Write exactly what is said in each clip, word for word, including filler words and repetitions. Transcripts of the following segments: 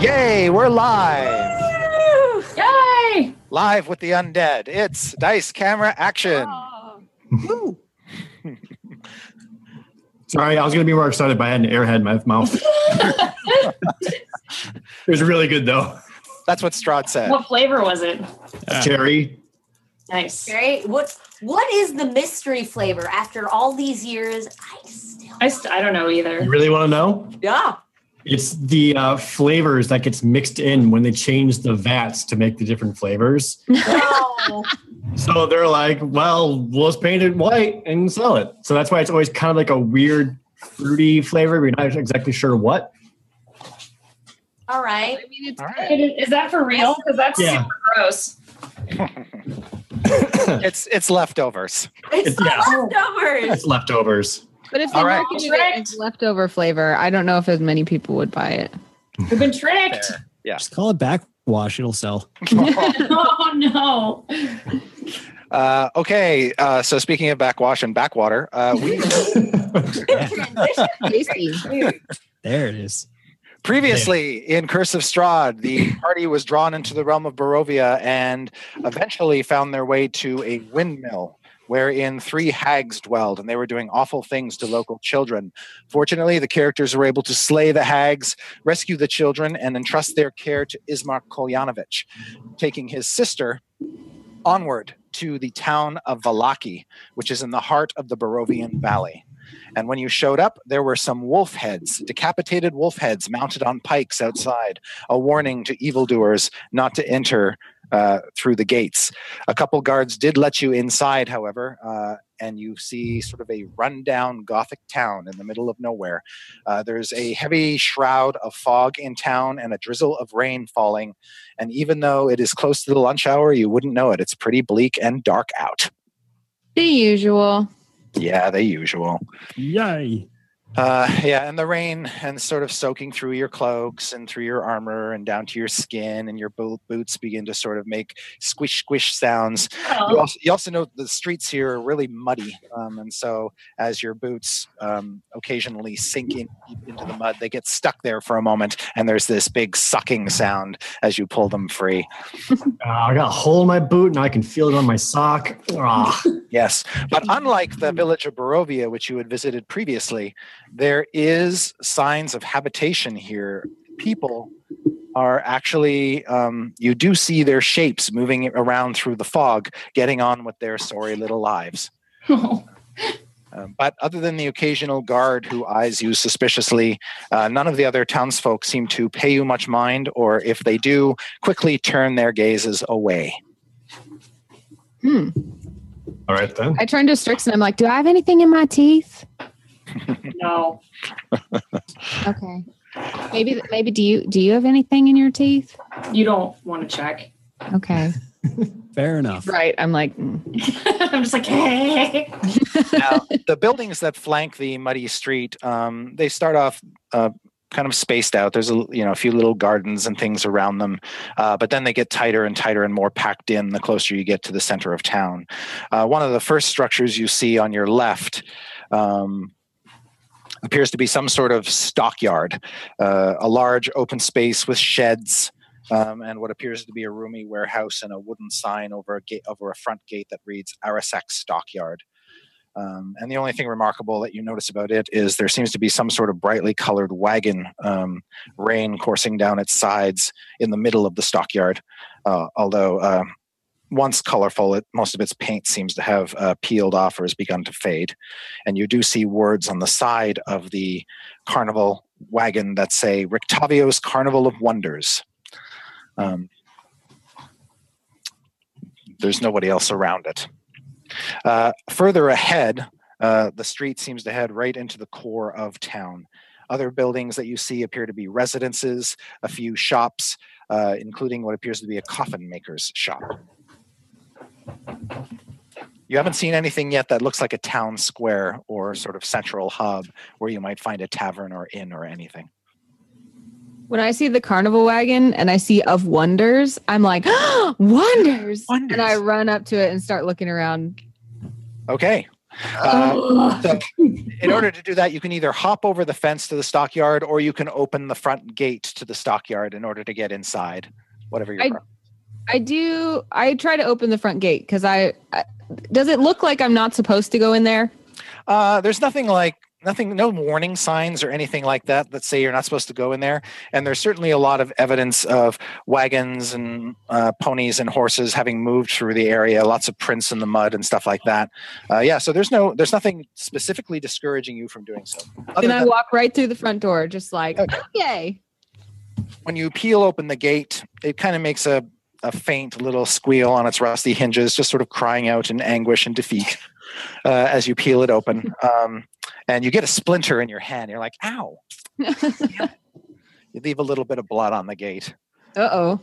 Yay, we're live. Yay! Live with the undead. It's Dice Camera Action. Oh. Sorry, I was going to be more excited, but I had an airhead in my mouth. It was really good, though. That's what Strahd said. What flavor was it? Yeah. Cherry. Nice. Cherry. What? What is the mystery flavor? After all these years, I still. I, st- I don't know either. You really want to know? Yeah. It's the uh, flavors that gets mixed in when they change the vats to make the different flavors. No. So they're like, well, we'll just paint it white and sell it. So that's why it's always kind of like a weird fruity flavor. We're not exactly sure what. All right. I mean, it's All right. Is that for real? Because that's yeah. super gross. it's it's leftovers. It's, it's yeah. leftovers. It's leftovers. But if they right. marketed it as leftover flavor, I don't know if as many people would buy it. We've been tricked. Fair. Yeah, just call it backwash; it'll sell. Oh no. Uh, okay, uh, so speaking of backwash and backwater, uh, we there it is. Previously in Curse of Strahd, the party was drawn into the realm of Barovia and eventually found their way to a windmill, wherein three hags dwelled, and they were doing awful things to local children. Fortunately, the characters were able to slay the hags, rescue the children, and entrust their care to Ismark Kolyanovich, taking his sister onward to the town of Vallaki, which is in the heart of the Barovian Valley. And when you showed up, there were some wolf heads, decapitated wolf heads mounted on pikes outside, a warning to evildoers not to enter Uh, through the gates. A couple guards did let you inside, however, uh, and you see sort of a rundown Gothic town in the middle of nowhere. Uh, there's a heavy shroud of fog in town and a drizzle of rain falling, and even though it is close to the lunch hour, you wouldn't know it. It's pretty bleak and dark out. The usual. Yeah, the usual. Yay. Uh, yeah, and the rain and sort of soaking through your cloaks and through your armor and down to your skin, and your bo- boots begin to sort of make squish, squish sounds. Oh. You, also, you also know the streets here are really muddy, um, and so as your boots um, occasionally sink in deep into the mud, they get stuck there for a moment, and there's this big sucking sound as you pull them free. uh, I got a hole in my boot, and I can feel it on my sock. Yes, but unlike the village of Barovia, which you had visited previously, there is signs of habitation here. People are actually, um, you do see their shapes moving around through the fog, getting on with their sorry little lives. Oh. Um, but other than the occasional guard who eyes you suspiciously, uh, none of the other townsfolk seem to pay you much mind, or if they do, quickly turn their gazes away. Hmm. All right, then. I turn to Strix and I'm like, do I have anything in my teeth? No. Okay. Maybe maybe do you do you have anything in your teeth? You don't want to check. Okay. Fair enough. Right. I'm like mm. I'm just like hey. Now, the buildings that flank the muddy street, um, they start off uh, kind of spaced out. There's a you know a few little gardens and things around them, uh, but then they get tighter and tighter and more packed in the closer you get to the center of town. Uh, one of the first structures you see on your left Um, appears to be some sort of stockyard, uh, a large open space with sheds um, and what appears to be a roomy warehouse and a wooden sign over a gate, over a front gate that reads Arasak Stockyard. Um, and the only thing remarkable that you notice about it is there seems to be some sort of brightly colored wagon, um, rain coursing down its sides in the middle of the stockyard. Uh, although uh, once colorful, it, most of its paint seems to have uh, peeled off or has begun to fade. And you do see words on the side of the carnival wagon that say, Rictavio's Carnival of Wonders. Um, there's nobody else around it. Uh, further ahead, uh, the street seems to head right into the core of town. Other buildings that you see appear to be residences, a few shops, uh, including what appears to be a coffin maker's shop. You haven't seen anything yet that looks like a town square or sort of central hub where you might find a tavern or inn or anything. When I see the carnival wagon and I see of wonders, I'm like, oh, wonders! Wonders! And I run up to it and start looking around. Okay. Uh, so in order to do that, you can either hop over the fence to the stockyard or you can open the front gate to the stockyard in order to get inside, whatever your I, I do. I try to open the front gate because I, I... Does it look like I'm not supposed to go in there? Uh, there's nothing like... Nothing, no warning signs or anything like that that say you're not supposed to go in there. And there's certainly a lot of evidence of wagons and uh, ponies and horses having moved through the area. Lots of prints in the mud and stuff like that. Uh, yeah, so there's no, there's nothing specifically discouraging you from doing so. Other then I than, walk right through the front door, just like, okay. Yay! When you peel open the gate, it kind of makes a, a faint little squeal on its rusty hinges, just sort of crying out in anguish and defeat uh, as you peel it open. Um, And you get a splinter in your hand. You're like, ow. You leave a little bit of blood on the gate. Uh-oh.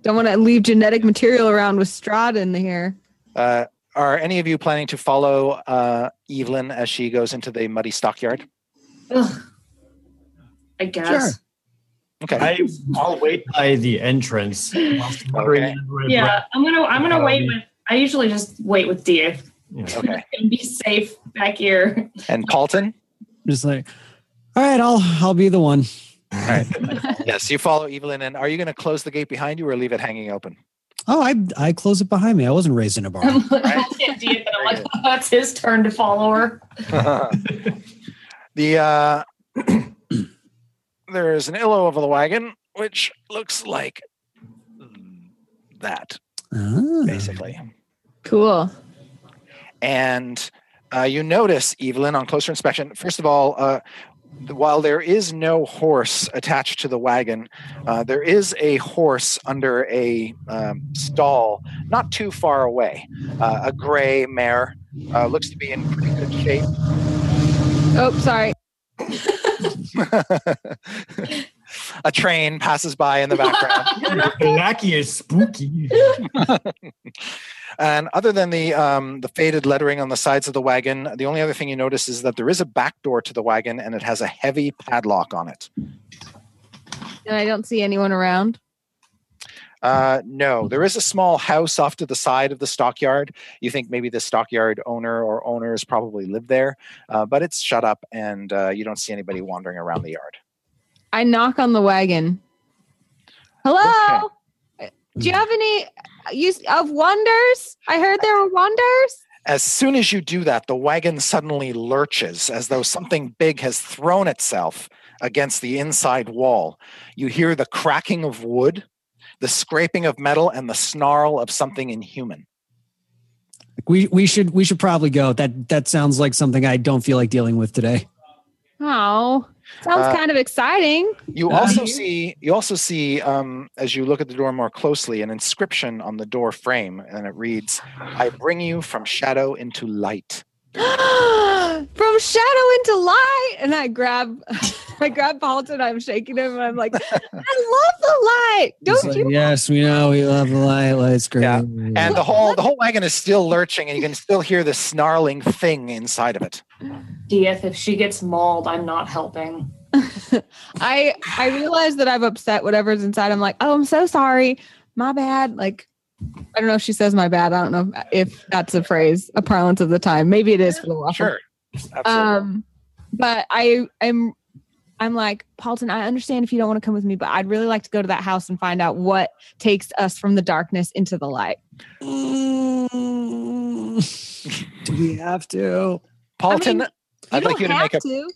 Don't want to leave genetic material around with Strahd in here. Uh, are any of you planning to follow uh, Evelyn as she goes into the muddy stockyard? Ugh. I guess. Sure. Okay. I, I'll wait by the entrance. Okay. Yeah, I'm going to I'm gonna wait. With, I usually just wait with Dee if yeah. Okay. And be safe back here. And Paulton? Just like, all right, I'll I'll be the one. All right. Yes, you follow Evelyn. And are you going to close the gate behind you or leave it hanging open? Oh, I I close it behind me. I wasn't raised in a bar. Right? Like, oh, that's his turn to follow her. the uh, there is an illo over the wagon, which looks like that, ah. basically. Cool. And uh, you notice, Evelyn, on closer inspection, first of all, uh, while there is no horse attached to the wagon, uh, there is a horse under a um, stall not too far away. Uh, a gray mare uh, looks to be in pretty good shape. Oh, sorry. A train passes by in the background. Vallaki is spooky. And other than the um, the faded lettering on the sides of the wagon, the only other thing you notice is that there is a back door to the wagon, and it has a heavy padlock on it. And I don't see anyone around? Uh, no. There is a small house off to the side of the stockyard. You think maybe the stockyard owner or owners probably live there, uh, but it's shut up, and uh, you don't see anybody wandering around the yard. I knock on the wagon. Hello? Okay. Do you have any use of wonders? I heard there were wonders. As soon as you do that, the wagon suddenly lurches as though something big has thrown itself against the inside wall. You hear the cracking of wood, the scraping of metal, and the snarl of something inhuman. We we should we should probably go. That that sounds like something I don't feel like dealing with today. Oh. Sounds uh, kind of exciting. You also uh, see, you also see, um, as you look at the door more closely, an inscription on the door frame, and it reads, "I bring you from shadow into light." From shadow into light, and I grab, I grab Paulton. I'm shaking him, and I'm like, "I love the light, don't like, you?" Yes, we know we love the light. Light's great. Yeah. And what, the whole what? the whole wagon is still lurching, and you can still hear the snarling thing inside of it. D F, if she gets mauled, I'm not helping. I I realize that I've upset whatever's inside. I'm like, oh, I'm so sorry. My bad. Like, I don't know if she says my bad. I don't know if that's a phrase, a parlance of the time. Maybe it is for the waffle. Sure. Absolutely. Um, but I am, I'm, I'm like, Paulton, I understand if you don't want to come with me, but I'd really like to go to that house and find out what takes us from the darkness into the light. Do we have to? Paulton, I mean, I'd like you to make a to.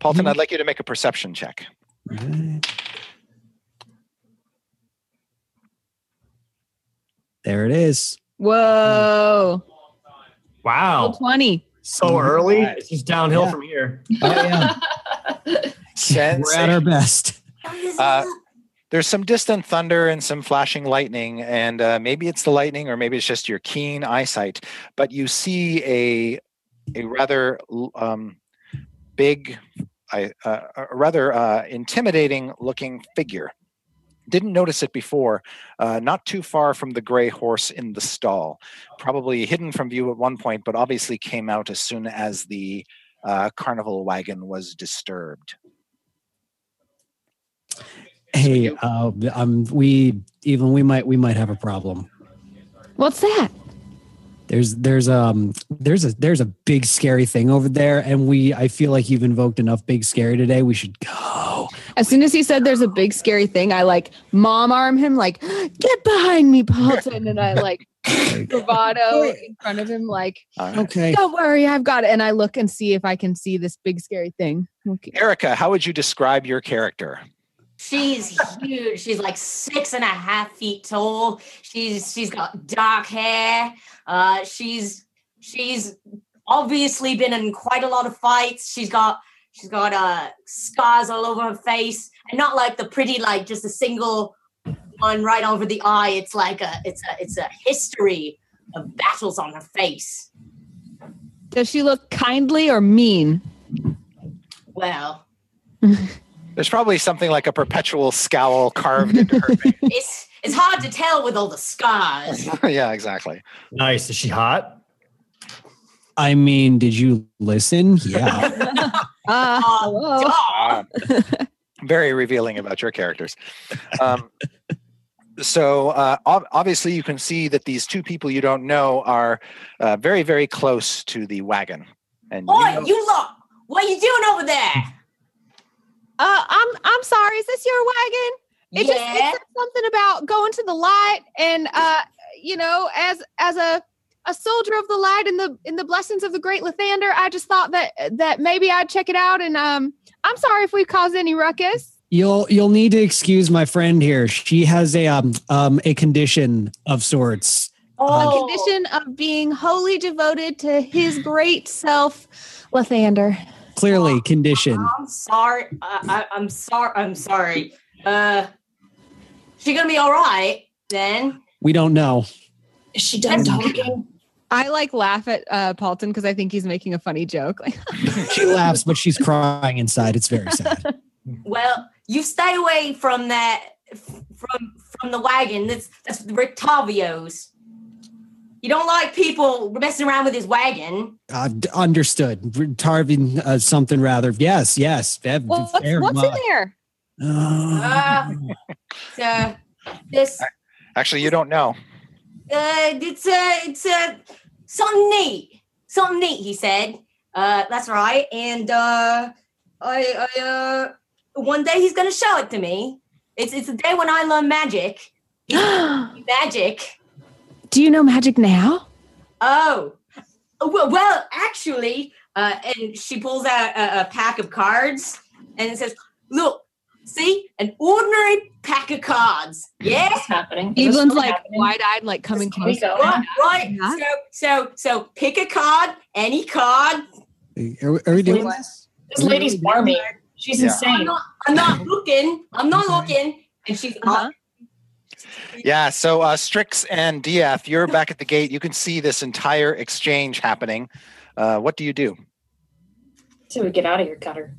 Paulton, I'd like you to make a perception check. Right. There it is. Whoa. Wow. twenty. So early. Right. It's just downhill yeah. from here. Oh, yeah. We're at our best. Uh, there's some distant thunder and some flashing lightning, and uh, maybe it's the lightning or maybe it's just your keen eyesight, but you see a a rather um, big, I, uh, a rather uh, intimidating looking figure. Didn't notice it before, uh, not too far from the gray horse in the stall. Probably hidden from view at one point, but obviously came out as soon as the uh, carnival wagon was disturbed. Hey, uh, um, we, Evelyn, we might, we might have a problem. What's that? There's, there's, um, there's a, there's a big scary thing over there, and we, I feel like you've invoked enough big scary today. We should go. As we soon as he said, "There's a big scary thing," I like mom arm him, like, "Get behind me, Paulton," and I like bravado in front of him, like, right. "Okay, don't worry, I've got it." And I look and see if I can see this big scary thing. Okay. Erica, how would you describe your character? She's huge. She's like six and a half feet tall. She's she's got dark hair. Uh, she's she's obviously been in quite a lot of fights. She's got she's got uh, scars all over her face, and not like the pretty like just a single one right over the eye. It's like a it's a it's a history of battles on her face. Does she look kindly or mean? Well. There's probably something like a perpetual scowl carved into her face. It's, it's hard to tell with all the scars. Yeah, exactly. Nice. Is she hot? I mean, did you listen? Yeah. uh, uh, uh, very revealing about your characters. Um, so uh, ob- obviously you can see that these two people you don't know are uh, very, very close to the wagon. And Boy, you, know- you look. What are you doing over there? Uh, I'm I'm sorry. Is this your wagon? It yeah. just it said something about going to the light, and uh, you know, as as a, a soldier of the light in the in the blessings of the great Lathander, I just thought that that maybe I'd check it out. And um, I'm sorry if we caused any ruckus. You'll you'll need to excuse my friend here. She has a um um a condition of sorts. Oh. A condition of being wholly devoted to his great self, Lathander. Clearly, condition. I'm sorry. I, I, I'm sorry. I'm sorry. Uh, she gonna be all right then? We don't know. Is she done talking? I like laugh at uh, Paulton because I think he's making a funny joke. She laughs, but she's crying inside. It's very sad. Well, you stay away from that from from the wagon. That's that's Rictavio's. You don't like people messing around with his wagon. Uh, understood. Tarvin uh, something rather. Yes, yes. Well, what's what's in there? Uh, uh, this. Actually, you don't know. Uh, it's a, it's a something neat. Something neat. He said. Uh, that's right. And uh, I, I uh, one day he's gonna show it to me. It's it's the day when I learn magic. Magic. Do you know magic now? Oh, well, well actually, uh, and she pulls out a, a pack of cards and it says, look, see, an ordinary pack of cards. Yes. It's happening. Evelyn's like happening. Wide-eyed, like coming close. Right, right. Yeah. So, so, so pick a card, any card. Are we, are we doing this? This lady's barmy. She's yeah. insane. I'm not, I'm not looking. I'm not looking. And she's uh-huh. not. Yeah, so uh, Strix and D F, you're back at the gate. You can see this entire exchange happening. Uh, what do you do? So we get out of here, Cutter.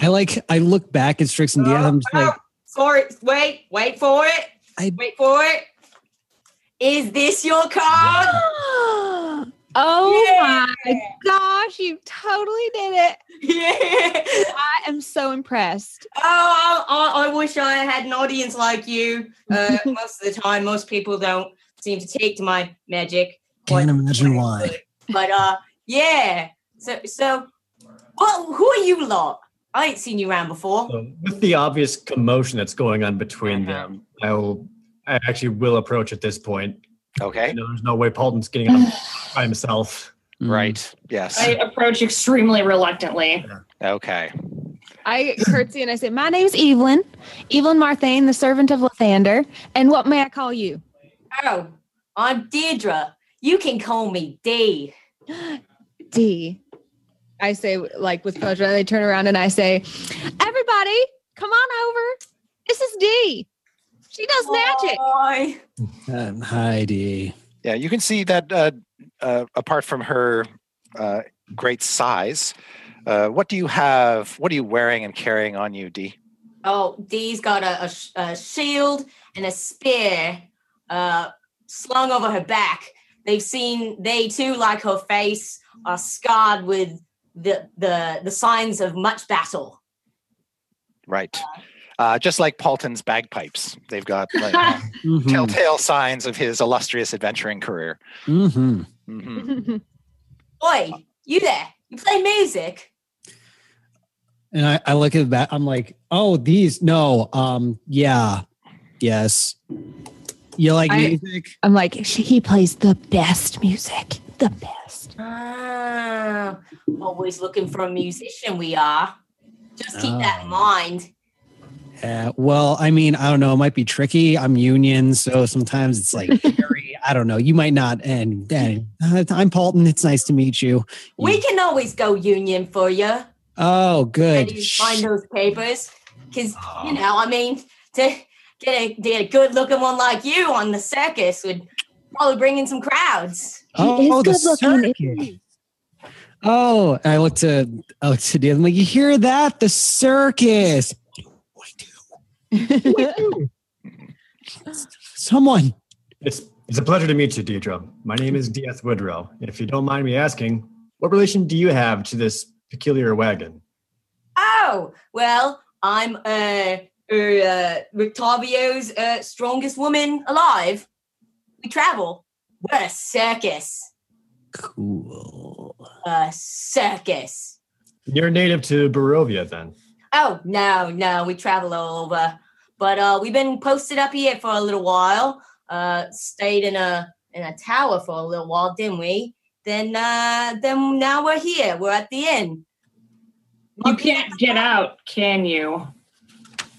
I like. I look back at Strix and oh, D F. I'm just oh, like, sorry, wait, wait for it. I, wait for it. Is this your card? Oh yeah. My gosh, you totally did it. Yeah. I am so impressed. Oh, I, I, I wish I had an audience like you. Uh, most of the time, most people don't seem to take to my magic. Can't imagine why. But uh, yeah. So, so, well, who are you lot? I ain't seen you around before. So with the obvious commotion that's going on between them, I will, I actually will approach at this point. Okay. You know, there's no way Paulton's getting up by himself. Right. Yes. I approach extremely reluctantly. Yeah. Okay. I curtsy and I say, my name's Evelyn, Evelyn Marthane, the servant of Lathander. And what may I call you? Oh, I'm Deirdre. You can call me Dee. Dee. I say, like, with pleasure. They turn around and I say, everybody, come on over. This is Dee. She does magic. Hi. Um, hi, Dee. Yeah, you can see that uh, uh, apart from her uh, great size, uh, what do you have, what are you wearing and carrying on you, Dee? Oh, Dee's got a, a, a shield and a spear uh, slung over her back. They've seen, they too, like her face, are scarred with the the, the signs of much battle. Right. Uh, Uh, just like Paulton's bagpipes, they've got like, mm-hmm. telltale signs of his illustrious adventuring career. Mm-hmm. Mm-hmm. Oi, you there? You play music? And I, I look at that. I'm like, oh, these? No. Um. Yeah. Yes. You like I, music? I'm like, he plays the best music. The best. Ah, always looking for a musician. We are. Just keep oh. that in mind. Yeah, well, I mean, I don't know. It might be tricky. I'm union, so sometimes it's like, hairy. I don't know. You might not. And, and uh, I'm Paulton. It's nice to meet you. We yeah. can always go union for you. Oh, good. Can you find those papers? Because, oh. you know, I mean, to get a, get a good-looking one like you on the circus would probably bring in some crowds. Oh, the circus. Oh, I look to I look to Dave. I'm like, you hear that? The circus. Someone. It's it's a pleasure to meet you, Deidre. My name is D S Woodrow. If you don't mind me asking, what relation do you have to this peculiar wagon? Oh, well, I'm uh, uh, uh, Rictavio's uh, strongest woman alive. We travel. We're a circus. Cool. A circus. You're native to Barovia, then? Oh, no, no, we travel all over. But uh, we've been posted up here for a little while, uh, stayed in a in a tower for a little while, didn't we? Then uh, then now we're here. We're at the inn. You can't get out, can you?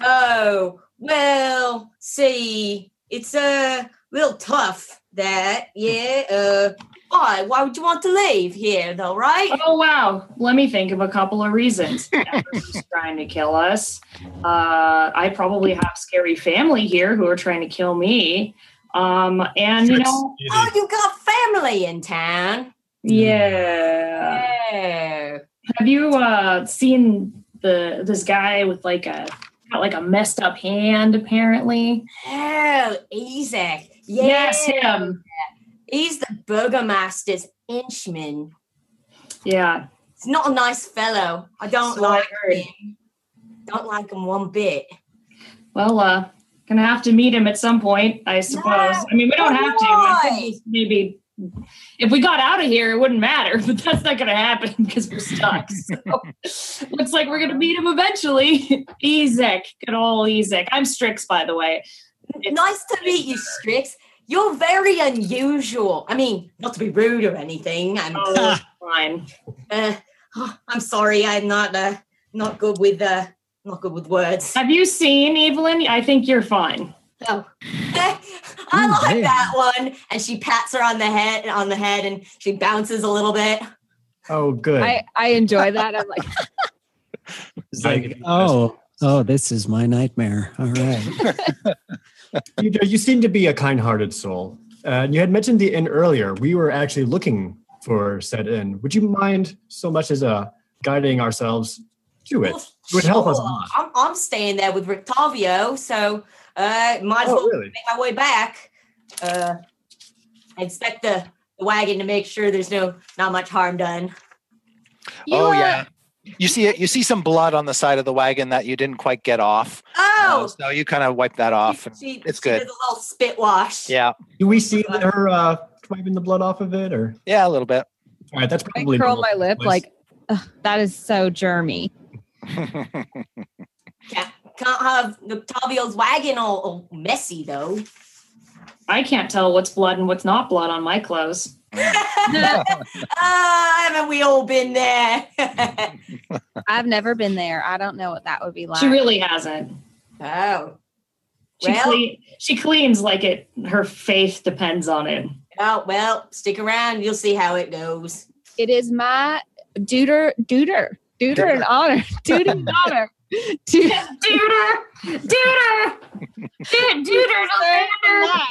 Oh, well, see, it's a uh, real tough, that, yeah. Uh, why? Why would you want to leave here, though, right? Oh, wow. Let me think of a couple of reasons. Everyone's trying to kill us. Uh, I probably have scary family here who are trying to kill me. Um, and, you know... Oh, you got family in town. Yeah. yeah. Have you uh, seen the this guy with, like, a got like a messed up hand, apparently? Oh, Izek. Yeah. Yes, him. He's the burgomaster's henchman. Yeah. He's not a nice fellow. I don't so like I him. Don't like him one bit. Well, uh, gonna have to meet him at some point, I suppose. No, I mean, we don't have to. Maybe if we got out of here, it wouldn't matter, but that's not gonna happen because we're stuck. So looks like we're gonna meet him eventually. Izek, good old Izek. I'm Strix, by the way. It's nice to meet you, Strix. You're very unusual. I mean, not to be rude or anything. I'm oh, fine. Uh, oh, I'm sorry. I'm not uh, not good with uh, not good with words. Have you seen Evelyn? I think you're fine. Oh, I like oh, that one. And she pats her on the head, on the head, and she bounces a little bit. Oh, good. I, I enjoy that. I'm like, like oh. Oh, this is my nightmare. All right. you, you seem to be a kind-hearted soul. Uh, you had mentioned the inn earlier. We were actually looking for said inn. Would you mind so much as uh, guiding ourselves to it? Well, it would sure. help us a lot. I'm, I'm staying there with Rictavio, so uh, might as oh, well really? make my way back. Uh, I expect the, the wagon to make sure there's no not much harm done. You oh, are- yeah. You see it. You see some blood on the side of the wagon that you didn't quite get off. Oh, uh, so you kind of wipe that off. And she, it's she good. Did a little spit wash. Yeah. Do we see her uh, wiping the blood off of it, or? Yeah, a little bit. All right, that's probably. I curl my lip place. Like, ugh, that is so germy. Yeah, can't have Octavio's wagon all, all messy though. I can't tell what's blood and what's not blood on my clothes. uh, haven't we all been there? I've never been there. I don't know what that would be like. She really hasn't. Oh. She, well, cle- she cleans like it. Her faith depends on it. Oh, well, stick around. You'll see how it goes. It is my duder, duder, duder and honor, duty and honor. Duder, duder, duder, duder, Lathander.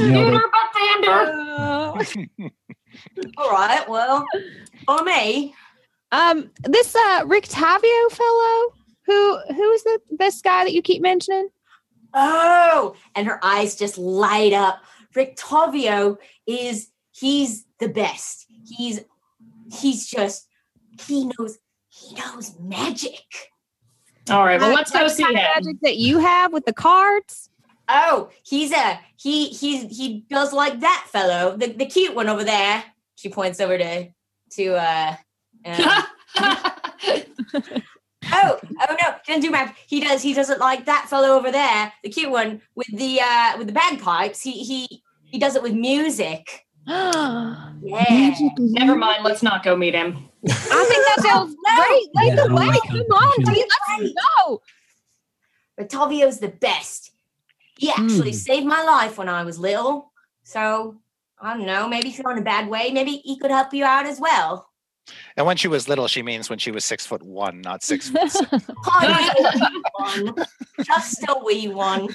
Duder, but Lathander. All right, well, for me. Um, this uh, Rictavio fellow, who who is the, this guy that you keep mentioning? Oh, and her eyes just light up. Rictavio is, he's the best. He's, he's just, he knows, he knows magic. All right, well, let's uh, go see him. Magic that you have with the cards. Oh, he's a, he, he, he does like that fellow, the, the cute one over there. She points over to, to, uh, um, oh, oh no, didn't do math. He does, he doesn't like that fellow over there, the cute one with the, uh, with the bagpipes. He, he, he does it with music. Yeah. Magic. Never mind. Let's not go meet him. I think that sounds great. Lead yeah, the way. Know. Come on, Dee, let's go. Rictavio's the best. He actually mm. saved my life when I was little. So, I don't know, maybe if you're in a bad way, maybe he could help you out as well. And when she was little, she means when she was six foot one, not six foot six. Oh, one. Just a wee one.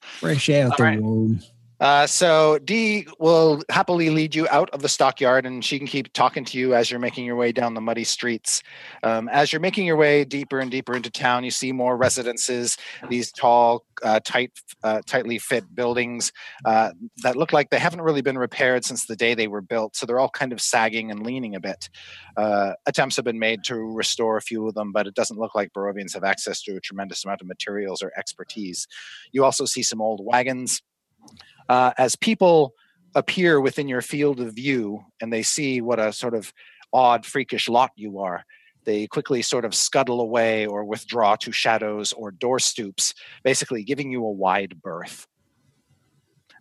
Fresh out All the right. womb. Uh, so Dee will happily lead you out of the stockyard, and she can keep talking to you as you're making your way down the muddy streets. Um, as you're making your way deeper and deeper into town, you see more residences, these tall, uh, tight, uh, tightly fit buildings uh, that look like they haven't really been repaired since the day they were built. So they're all kind of sagging and leaning a bit. Uh, attempts have been made to restore a few of them, but it doesn't look like Barovians have access to a tremendous amount of materials or expertise. You also see some old wagons. Uh, as people appear within your field of view and they see what a sort of odd, freakish lot you are, they quickly sort of scuttle away or withdraw to shadows or door stoops, basically giving you a wide berth.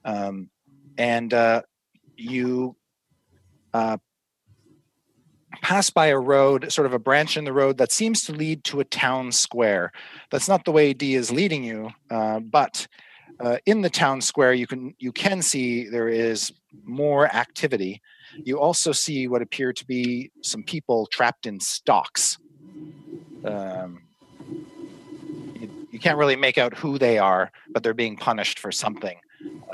Um, and uh, you uh, pass by a road, sort of a branch in the road that seems to lead to a town square. That's not the way Dee is leading you, uh, but... Uh, in the town square, you can you can see there is more activity. You also see what appear to be some people trapped in stocks. Um, you, you can't really make out who they are, but they're being punished for something.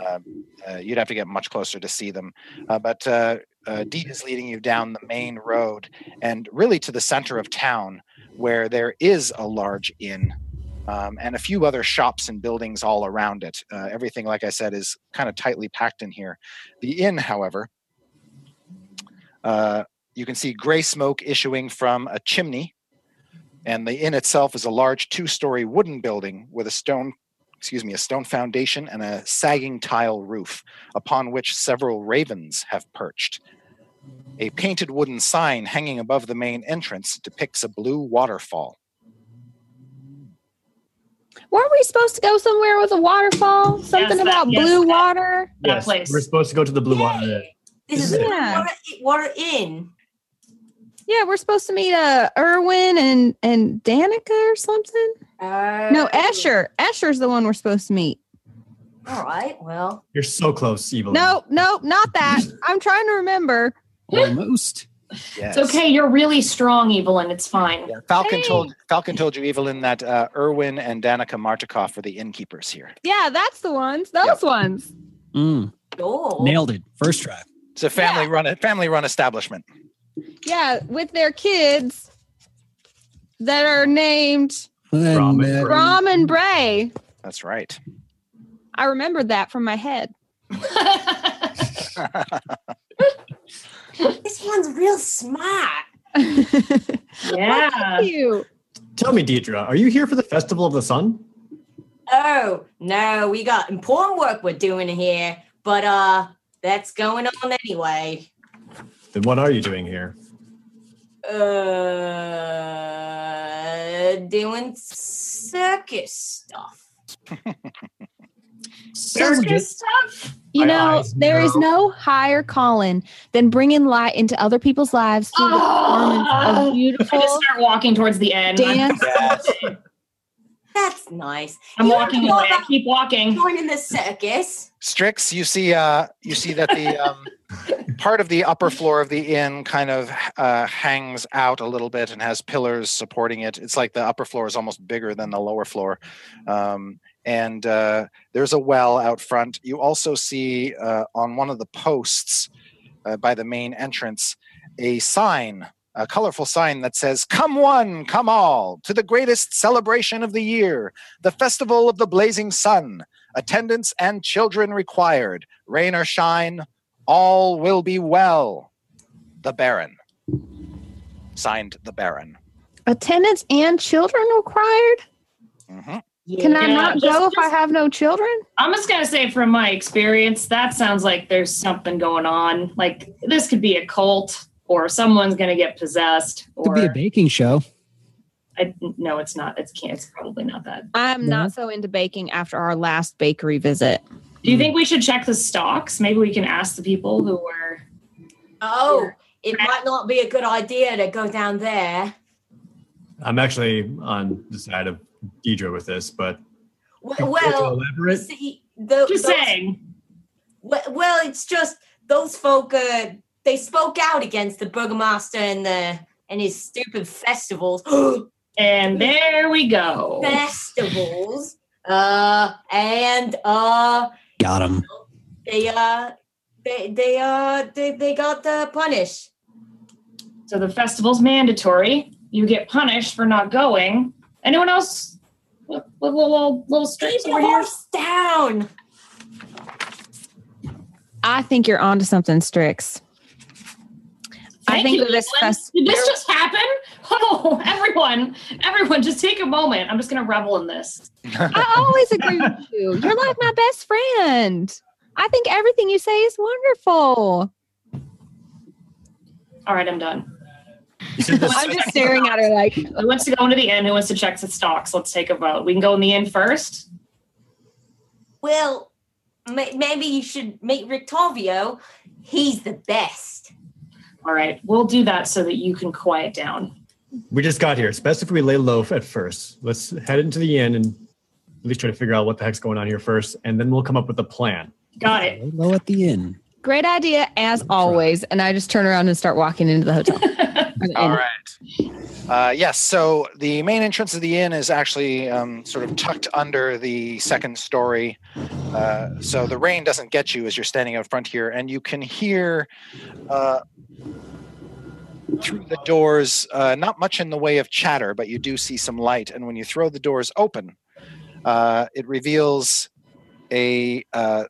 Uh, uh, you'd have to get much closer to see them. Uh, but uh, uh, Dee is leading you down the main road and really to the center of town, where there is a large inn. Um, and a few other shops and buildings all around it. Uh, everything, like I said, is kind of tightly packed in here. The inn, however, uh, you can see gray smoke issuing from a chimney. And the inn itself is a large two-story wooden building with a stone, excuse me, a stone foundation and a sagging tile roof, upon which several ravens have perched. A painted wooden sign hanging above the main entrance depicts a blue waterfall. Weren't we supposed to go somewhere with a waterfall? Something yes, about that, yes, blue that, water? That yes, place. We're supposed to go to the blue Yay. water. There. This is yeah. water, water inn. Yeah, we're supposed to meet uh, Erwin and, and Danica or something. Uh, no, Escher. Escher's the one we're supposed to meet. All right, well. You're so close, Evelyn. No, no, not that. I'm trying to remember. Almost. Yes. It's okay. You're really strong, Evelyn. It's fine. Yeah, Falcon hey. told Falcon told you, Evelyn, that uh, Erwin and Danica Martikov are the innkeepers here. Yeah, that's the ones. Those yep. ones. Mm. Oh. Nailed it. First try. It's a family yeah. run family run establishment. Yeah, with their kids that are named Bram and, Bram and Bray. That's right. I remembered that from my head. This one's real smart. Yeah. Thank you. Tell me, Deidre, are you here for the Festival of the Sun? Oh, no. We got important work we're doing here, but uh, that's going on anyway. Then what are you doing here? Uh, doing circus stuff. Circus stuff? You know, there is no higher calling than bringing light into other people's lives through the performance of beautiful. I just start walking towards the end. Dance. That's nice. I'm you walking away. I keep walking. Joining the circus. Strix, you see, uh, you see that the um, part of the upper floor of the inn kind of uh, hangs out a little bit and has pillars supporting it. It's like the upper floor is almost bigger than the lower floor. Um, and uh, there's a well out front. You also see uh, on one of the posts uh, by the main entrance a sign. A colorful sign that says, "Come one, come all, to the greatest celebration of the year, the Festival of the Blazing Sun. Attendance and children required. Rain or shine, all will be well. The Baron." Signed, the Baron. Attendance and children required? Mm-hmm. Yeah. Can I you not know, just, go if just, I have no children? I'm just going to say from my experience, that sounds like there's something going on. Like, this could be a cult. Or someone's going to get possessed. Or, could be a baking show. I, no, it's not. It's can't. It's probably not that. I'm no. not so into baking after our last bakery visit. Do you mm. think we should check the stocks? Maybe we can ask the people who were... Oh, were, it might not be a good idea to go down there. I'm actually on the side of Deidre with this, but... Well, well elaborate? See, the, just those, saying. Well, well, it's just those folk... Uh, They spoke out against the burgomaster and the and his stupid festivals. And there we go. Festivals. Uh, and uh, got them. They uh, they they uh, they they got uh, punished. So the festival's mandatory. You get punished for not going. Anyone else? Little little little streets over here. Down. I think you're onto something, Strix. Thank I think you, this fest- Did this just happen? Oh, everyone, everyone, just take a moment. I'm just going to revel in this. I always agree with you. You're like my best friend. I think everything you say is wonderful. All right, I'm done. I'm just staring at her like... Who wants to go into the inn? Who wants to check the stocks? Let's take a vote. We can go in the inn first. Well, maybe you should meet Rictavio. He's the best. All right, we'll do that so that you can quiet down. We just got here. It's best if we lay low at first. Let's head into the inn and at least try to figure out what the heck's going on here first, and then we'll come up with a plan. Got it. Lay low at the inn. Great idea, as always. And I just turn around and start walking into the hotel. All right. Uh, yes, so the main entrance of the inn is actually um, sort of tucked under the second story. Uh, so the rain doesn't get you as you're standing out front here, and you can hear... Uh, through the doors, uh, not much in the way of chatter, but you do see some light. And when you throw the doors open, uh, it reveals a uh,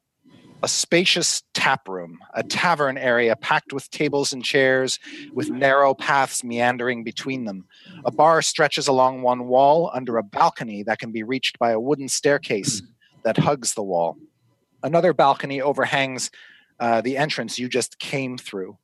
a spacious tap room, a tavern area packed with tables and chairs with narrow paths meandering between them. A bar stretches along one wall under a balcony that can be reached by a wooden staircase that hugs the wall. Another balcony overhangs uh, the entrance you just came through.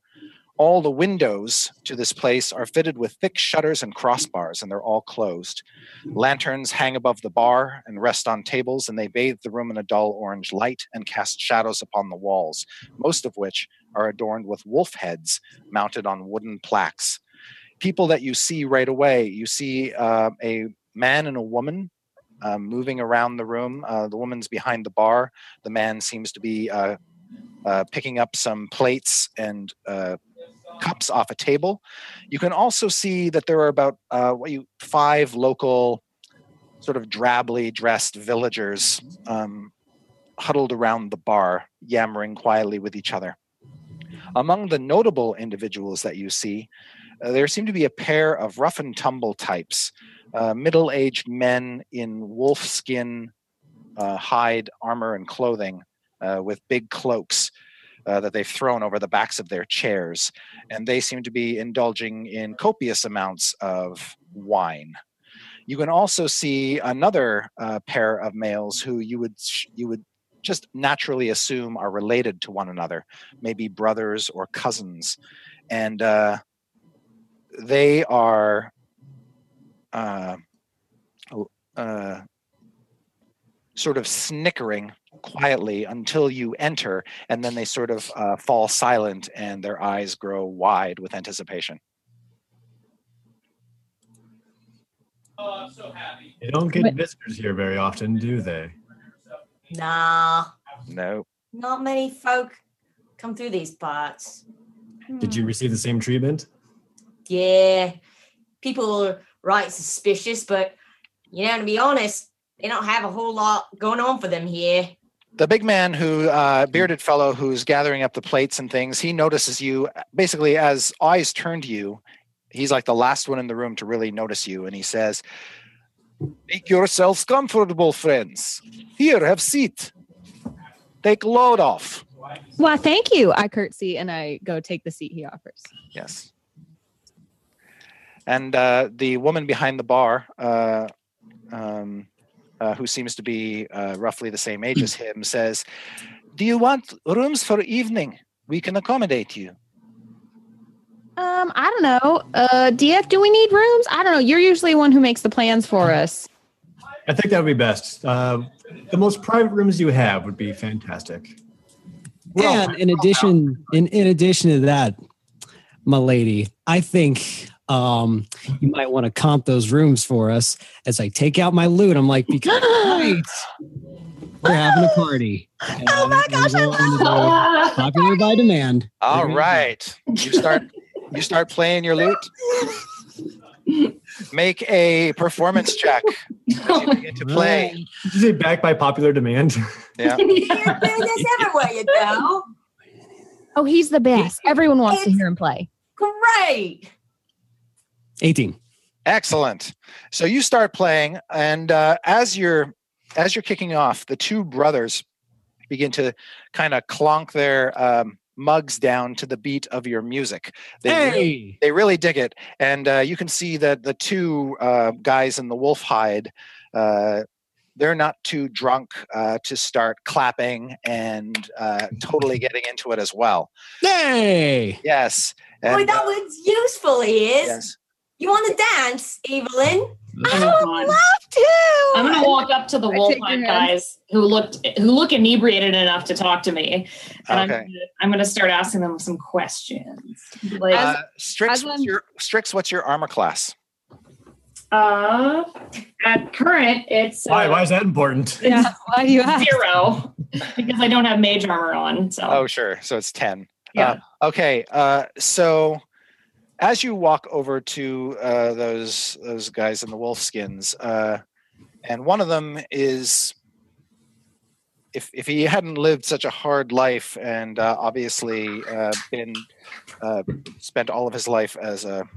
All the windows to this place are fitted with thick shutters and crossbars, and they're all closed. Lanterns hang above the bar and rest on tables, and they bathe the room in a dull orange light and cast shadows upon the walls, most of which are adorned with wolf heads mounted on wooden plaques. People that you see right away, you see uh, a man and a woman uh, moving around the room. Uh, the woman's behind the bar. The man seems to be uh, uh, picking up some plates and... Uh, cups off a table. You can also see that there are about uh, what you five local sort of drably dressed villagers um, huddled around the bar, yammering quietly with each other. Among the notable individuals that you see, uh, there seem to be a pair of rough and tumble types, uh, middle-aged men in wolf skin, uh, hide armor and clothing uh, with big cloaks. Uh, that they've thrown over the backs of their chairs, and they seem to be indulging in copious amounts of wine. You can also see another uh, pair of males who you would you would just naturally assume are related to one another, maybe brothers or cousins, and uh, they are uh, uh, sort of snickering quietly until you enter, and then they sort of uh, fall silent and their eyes grow wide with anticipation. Oh, I'm so happy. They don't get Wait. visitors here very often, do they? Nah. No. Not many folk come through these parts. Did you receive the same treatment? Yeah. People are right suspicious, but, you know, to be honest, they don't have a whole lot going on for them here. The big man who, uh, bearded fellow who's gathering up the plates and things, he notices you basically as eyes turn to you. He's like the last one in the room to really notice you. And he says, "Make yourselves comfortable, friends. Here, have a seat. Take load off." Well, thank you. I curtsy and I go take the seat he offers. Yes. And uh, the woman behind the bar, uh, um, uh, who seems to be uh, roughly the same age as him, says, "Do you want rooms for evening? We can accommodate you." Um, I don't know. Uh, D F, do we need rooms? I don't know. You're usually one who makes the plans for us. I think that would be best. Uh, the most private rooms you have would be fantastic. Well, and in addition, in, in addition to that, my lady, I think um, you might want to comp those rooms for us. As I take out my loot, I'm like, because tonight we're having a party. And oh my gosh, I love it. Popular by demand. All right. You start... You start playing your lute. Make a performance check. You begin to play. Did you say back by popular demand? Yeah. You're famous everywhere you go. Oh, he's the best. Everyone wants it's to hear him play. Great. eighteen. Excellent. So you start playing, and uh, as you're as you're kicking off, the two brothers begin to kind of clonk their. Um, mugs down to the beat of your music. They, hey! really, they really dig it. And uh, you can see that the two uh, guys in the wolf hide, uh, they're not too drunk uh, to start clapping and uh, totally getting into it as well. Hey! Yes. And, boy, that was useful, he is. Yes. You want to dance, Evelyn? I would on. love to. I'm going to walk up to the Wolfhide guys who looked who look inebriated enough to talk to me, and okay. I'm going to start asking them some questions. Like, uh, Strix, what's your, Strix, what's your armor class? Uh, at current, it's uh, why? Why is that important? Yeah, why do you ask? Zero, because I don't have mage armor on. So oh, sure. So it's ten. Yeah. Uh, okay. Uh, so. As you walk over to uh, those those guys in the wolf skins, uh, and one of them is, if if he hadn't lived such a hard life and uh, obviously uh, been uh, spent all of his life as a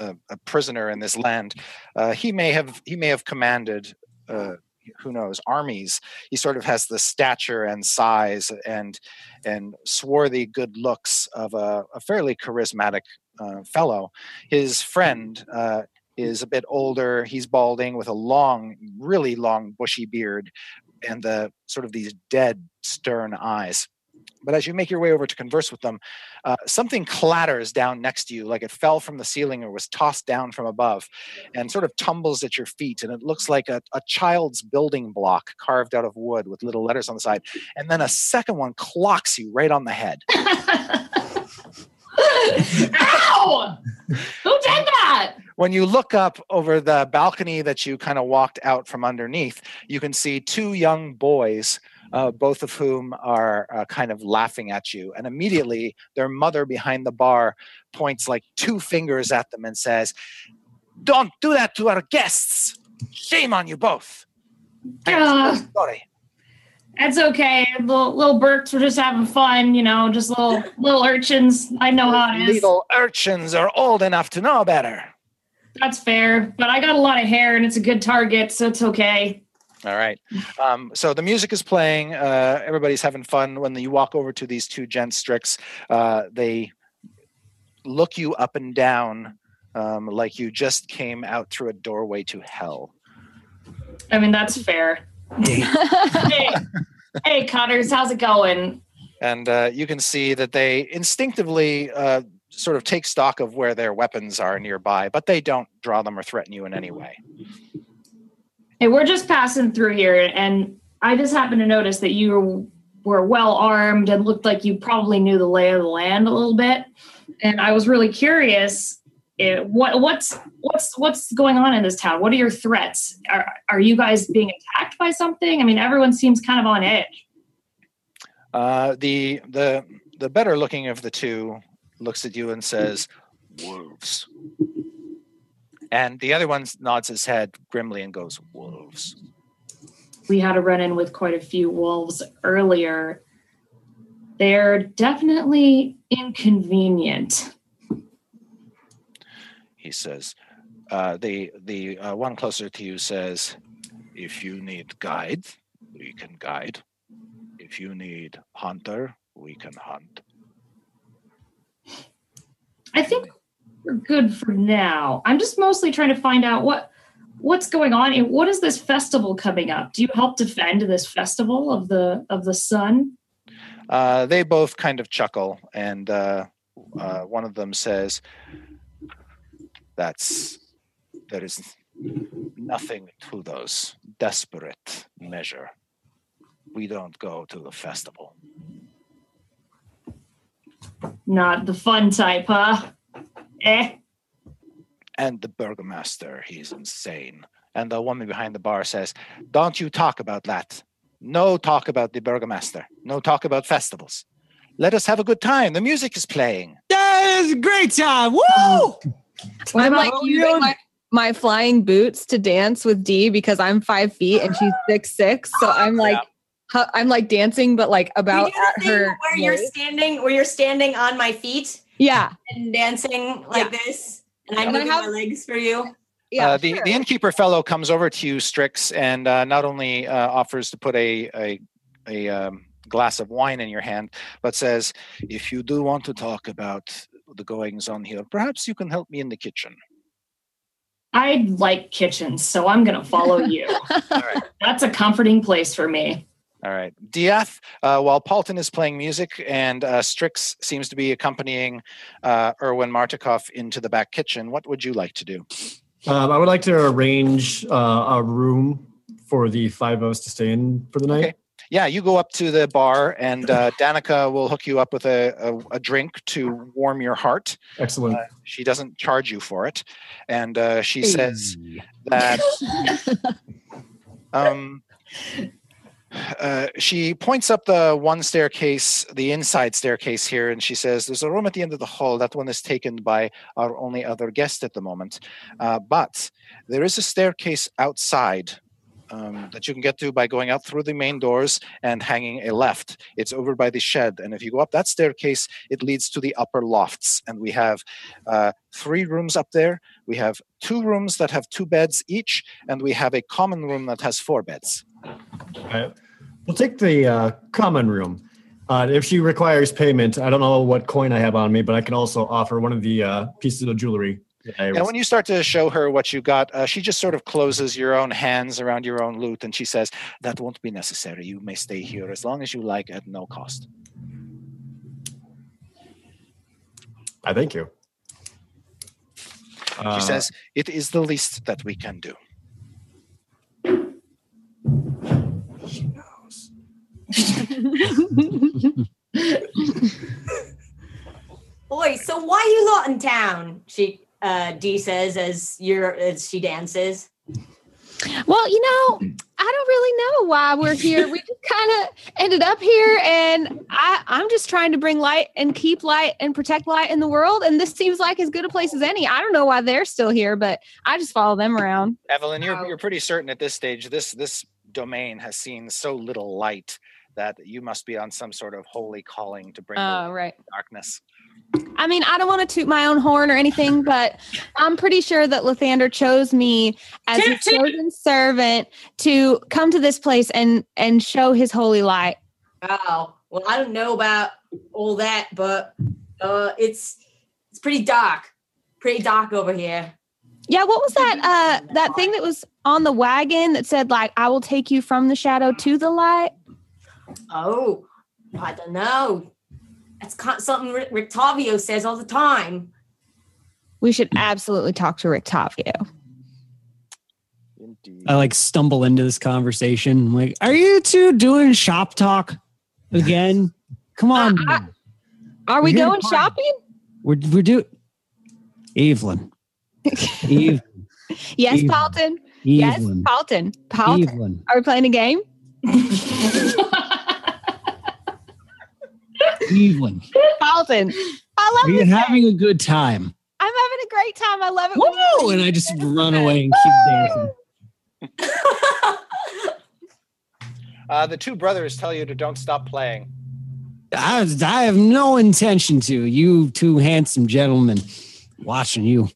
a, a prisoner in this land, uh, he may have he may have commanded. Uh, who knows, armies. He sort of has the stature and size and and swarthy good looks of a, a fairly charismatic uh, fellow. His friend uh, is a bit older. He's balding with a long, really long bushy beard and the sort of these dead, stern eyes. But as you make your way over to converse with them, uh, something clatters down next to you, like it fell from the ceiling or was tossed down from above and sort of tumbles at your feet. And it looks like a, a child's building block carved out of wood with little letters on the side. And then a second one clocks you right on the head. Ow! Who did that? When you look up over the balcony that you kind of walked out from underneath, you can see two young boys, Uh, both of whom are uh, kind of laughing at you. And immediately their mother behind the bar points like two fingers at them and says, "Don't do that to our guests. Shame on you both." Uh, Sorry. That's okay. Little, little Burks were just having fun, you know, just little little urchins. I know how it is. Little urchins are old enough to know better. That's fair. But I got a lot of hair and it's a good target, so it's okay. All right. Um, so the music is playing. Uh, everybody's having fun. When you walk over to these two gents, Strix, uh, they look you up and down um, like you just came out through a doorway to hell. I mean, that's fair. hey, hey, Cutters, how's it going? And uh, you can see that they instinctively uh, sort of take stock of where their weapons are nearby, but they don't draw them or threaten you in any way. Hey, we're just passing through here, and I just happened to notice that you were well armed and looked like you probably knew the lay of the land a little bit. And I was really curious, it, what, what's what's what's going on in this town? What are your threats? Are, are you guys being attacked by something? I mean, everyone seems kind of on edge. Uh, the the the better looking of the two looks at you and says, "Wolves." And the other one nods his head grimly and goes, "Wolves." We had a run-in with quite a few wolves earlier. They're definitely inconvenient. He says, uh, the the uh, one closer to you says, if you need guide, we can guide. If you need hunter, we can hunt. I think we're good for now. I'm just mostly trying to find out what... what's going on? And what is this festival coming up? Do you help defend this festival of the of the sun? Uh, they both kind of chuckle, and uh, uh, one of them says, "That's there is nothing to those desperate measure. We don't go to the festival." Not the fun type, huh? Eh. And the burgomaster, he's insane. And the woman behind the bar says, don't you talk about that. No talk about the burgomaster. No talk about festivals. Let us have a good time. The music is playing. That is a great time. Woo! What I'm about like using my, my flying boots to dance with Dee because I'm five feet and she's six six. So I'm like, yeah. hu- I'm like dancing, but like about you at her. Where place. you're standing, where you're standing on my feet. Yeah. And dancing like yeah. this. And I'm going to have my legs for you. Yeah, uh, the, sure. the innkeeper fellow comes over to you, Strix, and uh, not only uh, offers to put a a, a um, glass of wine in your hand, but says, if you do want to talk about the goings on here, perhaps you can help me in the kitchen. I like kitchens, so I'm going to follow you. All right. That's a comforting place for me. All right. Diath, uh, while Paulton is playing music and uh, Strix seems to be accompanying uh, Erwin Martikov into the back kitchen, what would you like to do? Um, I would like to arrange uh, a room for the five of us to stay in for the night. Okay. Yeah, you go up to the bar and uh, Danica will hook you up with a, a, a drink to warm your heart. Excellent. Uh, she doesn't charge you for it. And uh, she hey. says that... um. Uh, she points up the one staircase, the inside staircase here, and she says, there's a room at the end of the hall. That one is taken by our only other guest at the moment. Uh, but there is a staircase outside um, that you can get to by going out through the main doors and hanging a left. It's over by the shed. And if you go up that staircase, it leads to the upper lofts. And we have uh, three rooms up there. We have two rooms that have two beds each. And we have a common room that has four beds. Right. We'll take the uh, common room. Uh, if she requires payment, I don't know what coin I have on me, but I can also offer one of the uh, pieces of jewelry. And was- when you start to show her what you got, uh, she just sort of closes your own hands around your own loot, and she says, that won't be necessary. You may stay here as long as you like at no cost. I thank you. She uh, says, it is the least that we can do. She knows. Boy, so why are you lot in town? She uh, Dee says as you're as she dances. Well, you know, I don't really know why we're here. We just kind of ended up here, and I, I'm just trying to bring light and keep light and protect light in the world, and this seems like as good a place as any. I don't know why they're still here, but I just follow them around. Evelyn, you're oh. you're pretty certain at this stage this this domain has seen so little light that you must be on some sort of holy calling to bring oh, right. darkness. I mean, I don't want to toot my own horn or anything, but I'm pretty sure that Lathander chose me as his chosen servant to come to this place and, and show his holy light. Oh, well, I don't know about all that, but uh, it's it's pretty dark. Pretty dark over here. Yeah, what was that uh, that thing that was on the wagon that said, like, I will take you from the shadow to the light? Oh, I don't know. That's something Rictavio says all the time. We should absolutely talk to Rictavio. Indeed. I like stumble into this conversation. I'm like, are you two doing shop talk again? Come on. Uh, I, are we going shopping? We're we're doing Evelyn. Evelyn. Yes, Evelyn. Paulton. Evelyn. Yes, Paulton. Paulton. Evelyn. Are we playing a game? Evelyn. Paulton. I love it. Are you having game. a good time? I'm having a great time. I love it. Woo! And I just run away and keep dancing. uh, the two brothers tell you to don't stop playing. I, I have no intention to. You two handsome gentlemen, watching you.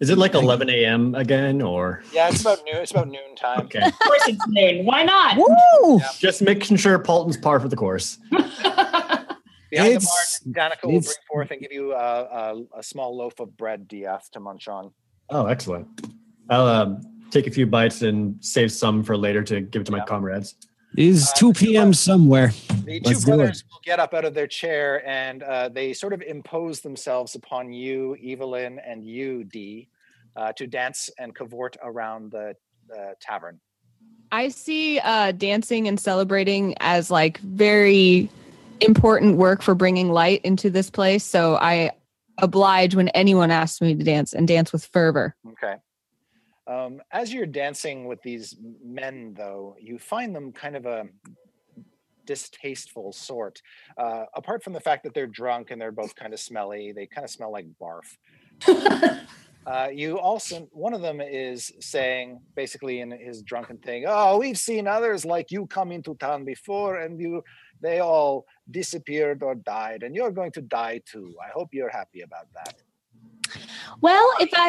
Is it like eleven a.m. again, or? Yeah, it's about noon. It's about noon time. Okay. Of course it's noon. Why not? Woo! Yeah. Just making sure Paulton's par for the course. Behind it's, the bar, Danica will bring forth and give you uh, a, a small loaf of bread, D F, to munch on. Oh, excellent. I'll um, take a few bites and save some for later to give it to yeah. my comrades. It is uh, two p.m. somewhere. The Let's two brothers will get up out of their chair and uh, they sort of impose themselves upon you, Evelyn, and you, Dee, uh, to dance and cavort around the uh, tavern. I see uh, dancing and celebrating as like very... important work for bringing light into this place, so I oblige when anyone asks me to dance and dance with fervor. Okay. Um, as you're dancing with these men, though, you find them kind of a distasteful sort. Uh, apart from the fact that they're drunk and they're both kind of smelly, they kind of smell like barf. Uh, you also, one of them is saying, basically in his drunken thing, oh, we've seen others like you come into town before and you, they all disappeared or died, and you're going to die too. I hope you're happy about that. Well, if I...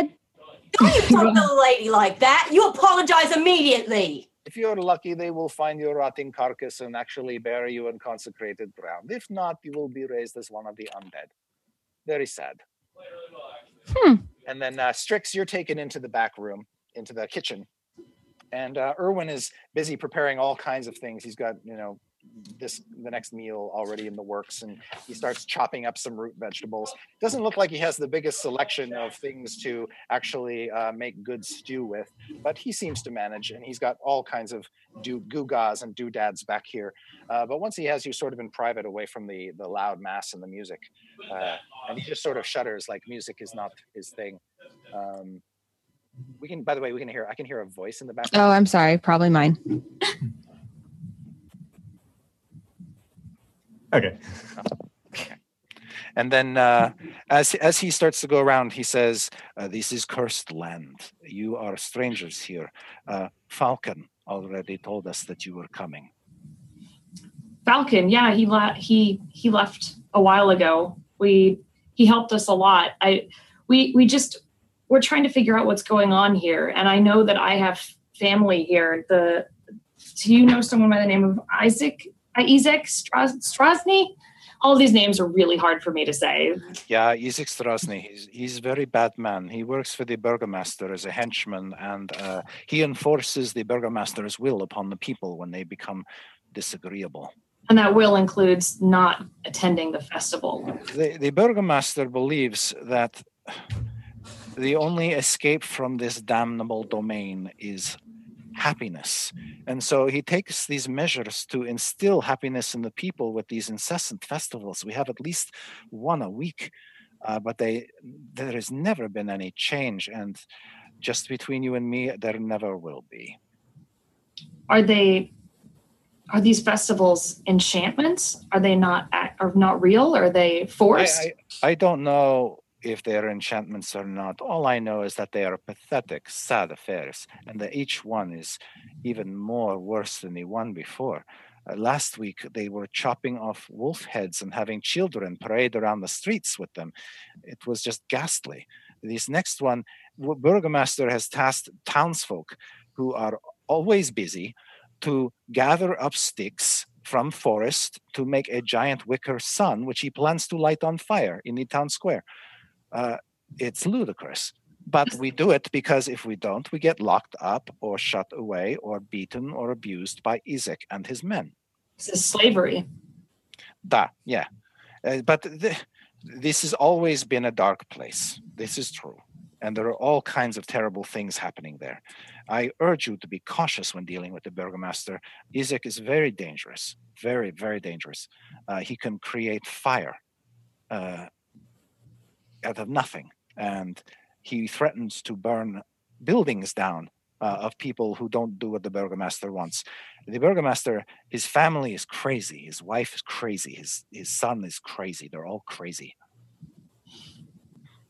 Don't you talk to a lady like that. You apologize immediately. If you're lucky, they will find your rotting carcass and actually bury you in consecrated ground. If not, you will be raised as one of the undead. Very sad. Hmm. And then uh, Strix, you're taken into the back room, into the kitchen. And uh, Erwin is busy preparing all kinds of things. He's got, you know, this the next meal already in the works. And he starts chopping up some root vegetables. Doesn't look like he has the biggest selection of things to actually uh, make good stew with. But he seems to manage. And he's got all kinds of do- goo-gahs and doodads back here. Uh, but once he has you sort of in private away from the, the loud mass and the music. Uh, and he just sort of shudders like music is not his thing. Um, we can, by the way, we can hear, I can hear a voice in the background. Oh, I'm sorry. Probably mine. Okay. Okay. And then uh, as, as he starts to go around, he says, uh, this is cursed land. You are strangers here. Uh, Falcon already told us that you were coming. Falcon. Yeah. He, la- he, he left a while ago. We, he helped us a lot. I, we, we just, we're trying to figure out what's going on here. And I know that I have family here. The, do you know someone by the name of Izek, Izek Strazni? All these names are really hard for me to say. Yeah, Izek Strazni. He's, he's a very bad man. He works for the burgomaster as a henchman, and uh, he enforces the burgomaster's will upon the people when they become disagreeable. And that will includes not attending the festival. The, the burgomaster believes that... the only escape from this damnable domain is happiness. And so he takes these measures to instill happiness in the people with these incessant festivals. We have at least one a week, uh, but they, there has never been any change. And just between you and me, there never will be. Are they, are these festivals enchantments? Are they not, are not real? Are they forced? I, I, I don't know if they are enchantments or not. All I know is that they are pathetic, sad affairs, and that each one is even more worse than the one before. Uh, last week, they were chopping off wolf heads and having children parade around the streets with them. It was just ghastly. This next one, Burgomaster has tasked townsfolk, who are always busy, to gather up sticks from forest to make a giant wicker sun, which he plans to light on fire in the town square. Uh, it's ludicrous, but we do it because if we don't, we get locked up or shut away or beaten or abused by Izek and his men. This is slavery. Da, yeah. Uh, but th- this has always been a dark place. This is true. And there are all kinds of terrible things happening there. I urge you to be cautious when dealing with the burgomaster. Izek is very dangerous, very, very dangerous. Uh, he can create fire uh, out of nothing, and he threatens to burn buildings down uh, of people who don't do what the burgomaster wants. The burgomaster, his family is crazy, his wife is crazy, his, his son is crazy, they're all crazy.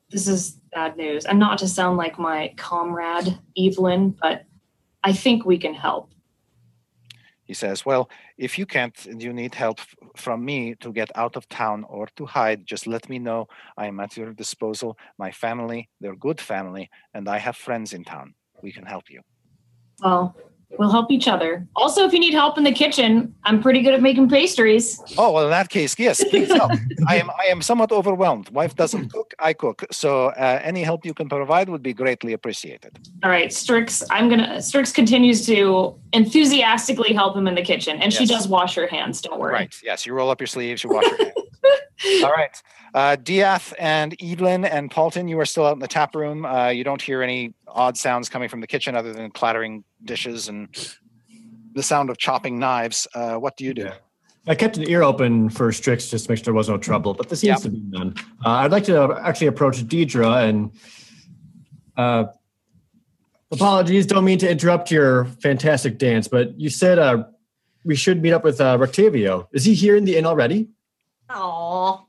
This is bad news. And not to sound like my comrade, Evelyn, but I think we can help. He says, well, if you can't, you need help from me to get out of town or to hide, just let me know. I am at your disposal. My family, they're good family, and I have friends in town. We can help you. Well, we'll help each other. Also, if you need help in the kitchen, I'm pretty good at making pastries. Oh, well, in that case, yes, please help. I am I am somewhat overwhelmed. Wife doesn't cook, I cook. So uh, any help you can provide would be greatly appreciated. All right, Strix, I'm gonna, Strix continues to enthusiastically help him in the kitchen. And yes, she does wash her hands, don't worry. Right, yes, you roll up your sleeves, you wash your hands. All right, uh, Diath and Edlin and Paulton, you are still out in the tap room. Uh, you don't hear any odd sounds coming from the kitchen other than clattering dishes and the sound of chopping knives. Uh, what do you do? Yeah. I kept an ear open for Strix just to make sure there was no trouble, but there seems yep. to be none. Uh, I'd like to actually approach Deidre and uh, apologies, don't mean to interrupt your fantastic dance, but you said uh, we should meet up with uh, Rictavio. Is he here in the inn already? Oh,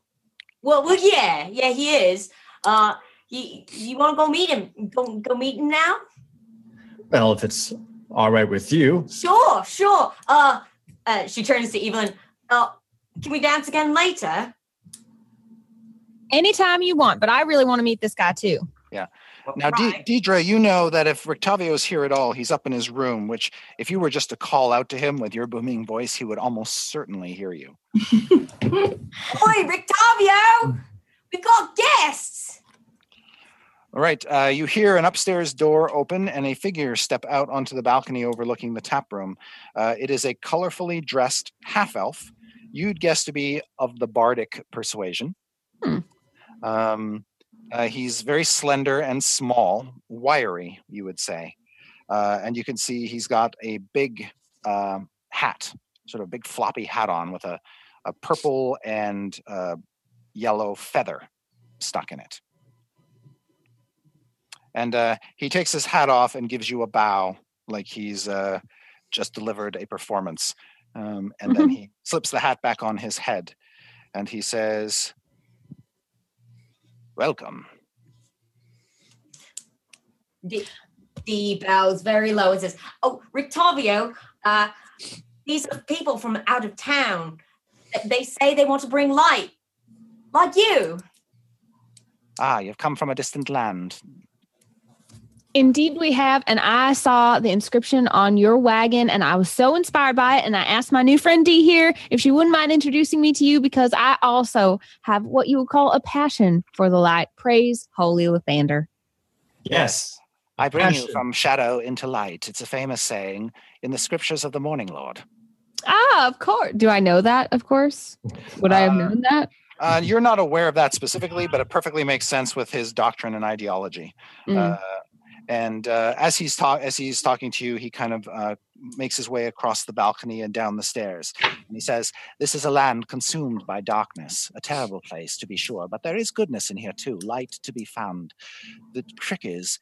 well, well, yeah, yeah, he is. Uh, you you want to go meet him? Go go meet him now. Well, if it's all right with you. Sure, sure. Uh, uh she turns to Evelyn. Uh, can we dance again later? Anytime you want, but I really want to meet this guy too. Yeah. Well, now, right. De- Deidre, you know that if Rictavio's here at all, he's up in his room, which if you were just to call out to him with your booming voice, he would almost certainly hear you. Oi, Rictavio! We got guests! All right, uh, you hear an upstairs door open and a figure step out onto the balcony overlooking the tap room. Uh, it is a colorfully dressed half-elf, you'd guess to be of the bardic persuasion. Hmm. Um... Uh, he's very slender and small, wiry, you would say. Uh, and you can see he's got a big uh, hat, sort of big floppy hat on with a, a purple and uh, yellow feather stuck in it. And uh, he takes his hat off and gives you a bow like he's uh, just delivered a performance. Um, and mm-hmm. then he slips the hat back on his head and he says... Welcome. Dee D- bows very low and says, oh, Rictavio, uh, these are people from out of town. They say they want to bring light, like you. Ah, you've come from a distant land. Indeed we have, and I saw the inscription on your wagon, and I was so inspired by it, and I asked my new friend Dee here if she wouldn't mind introducing me to you, because I also have what you would call a passion for the light. Praise holy Lathander. Yes. I bring passion. You from shadow into light. It's a famous saying in the scriptures of the Morning Lord. Ah, of course. Do I know that, of course? Would uh, I have known that? Uh, you're not aware of that specifically, but it perfectly makes sense with his doctrine and ideology. Mm. Uh And uh, as he's ta- as he's talking to you, he kind of uh, makes his way across the balcony and down the stairs. And he says, this is a land consumed by darkness, a terrible place to be sure, but there is goodness in here too, light to be found. The trick is,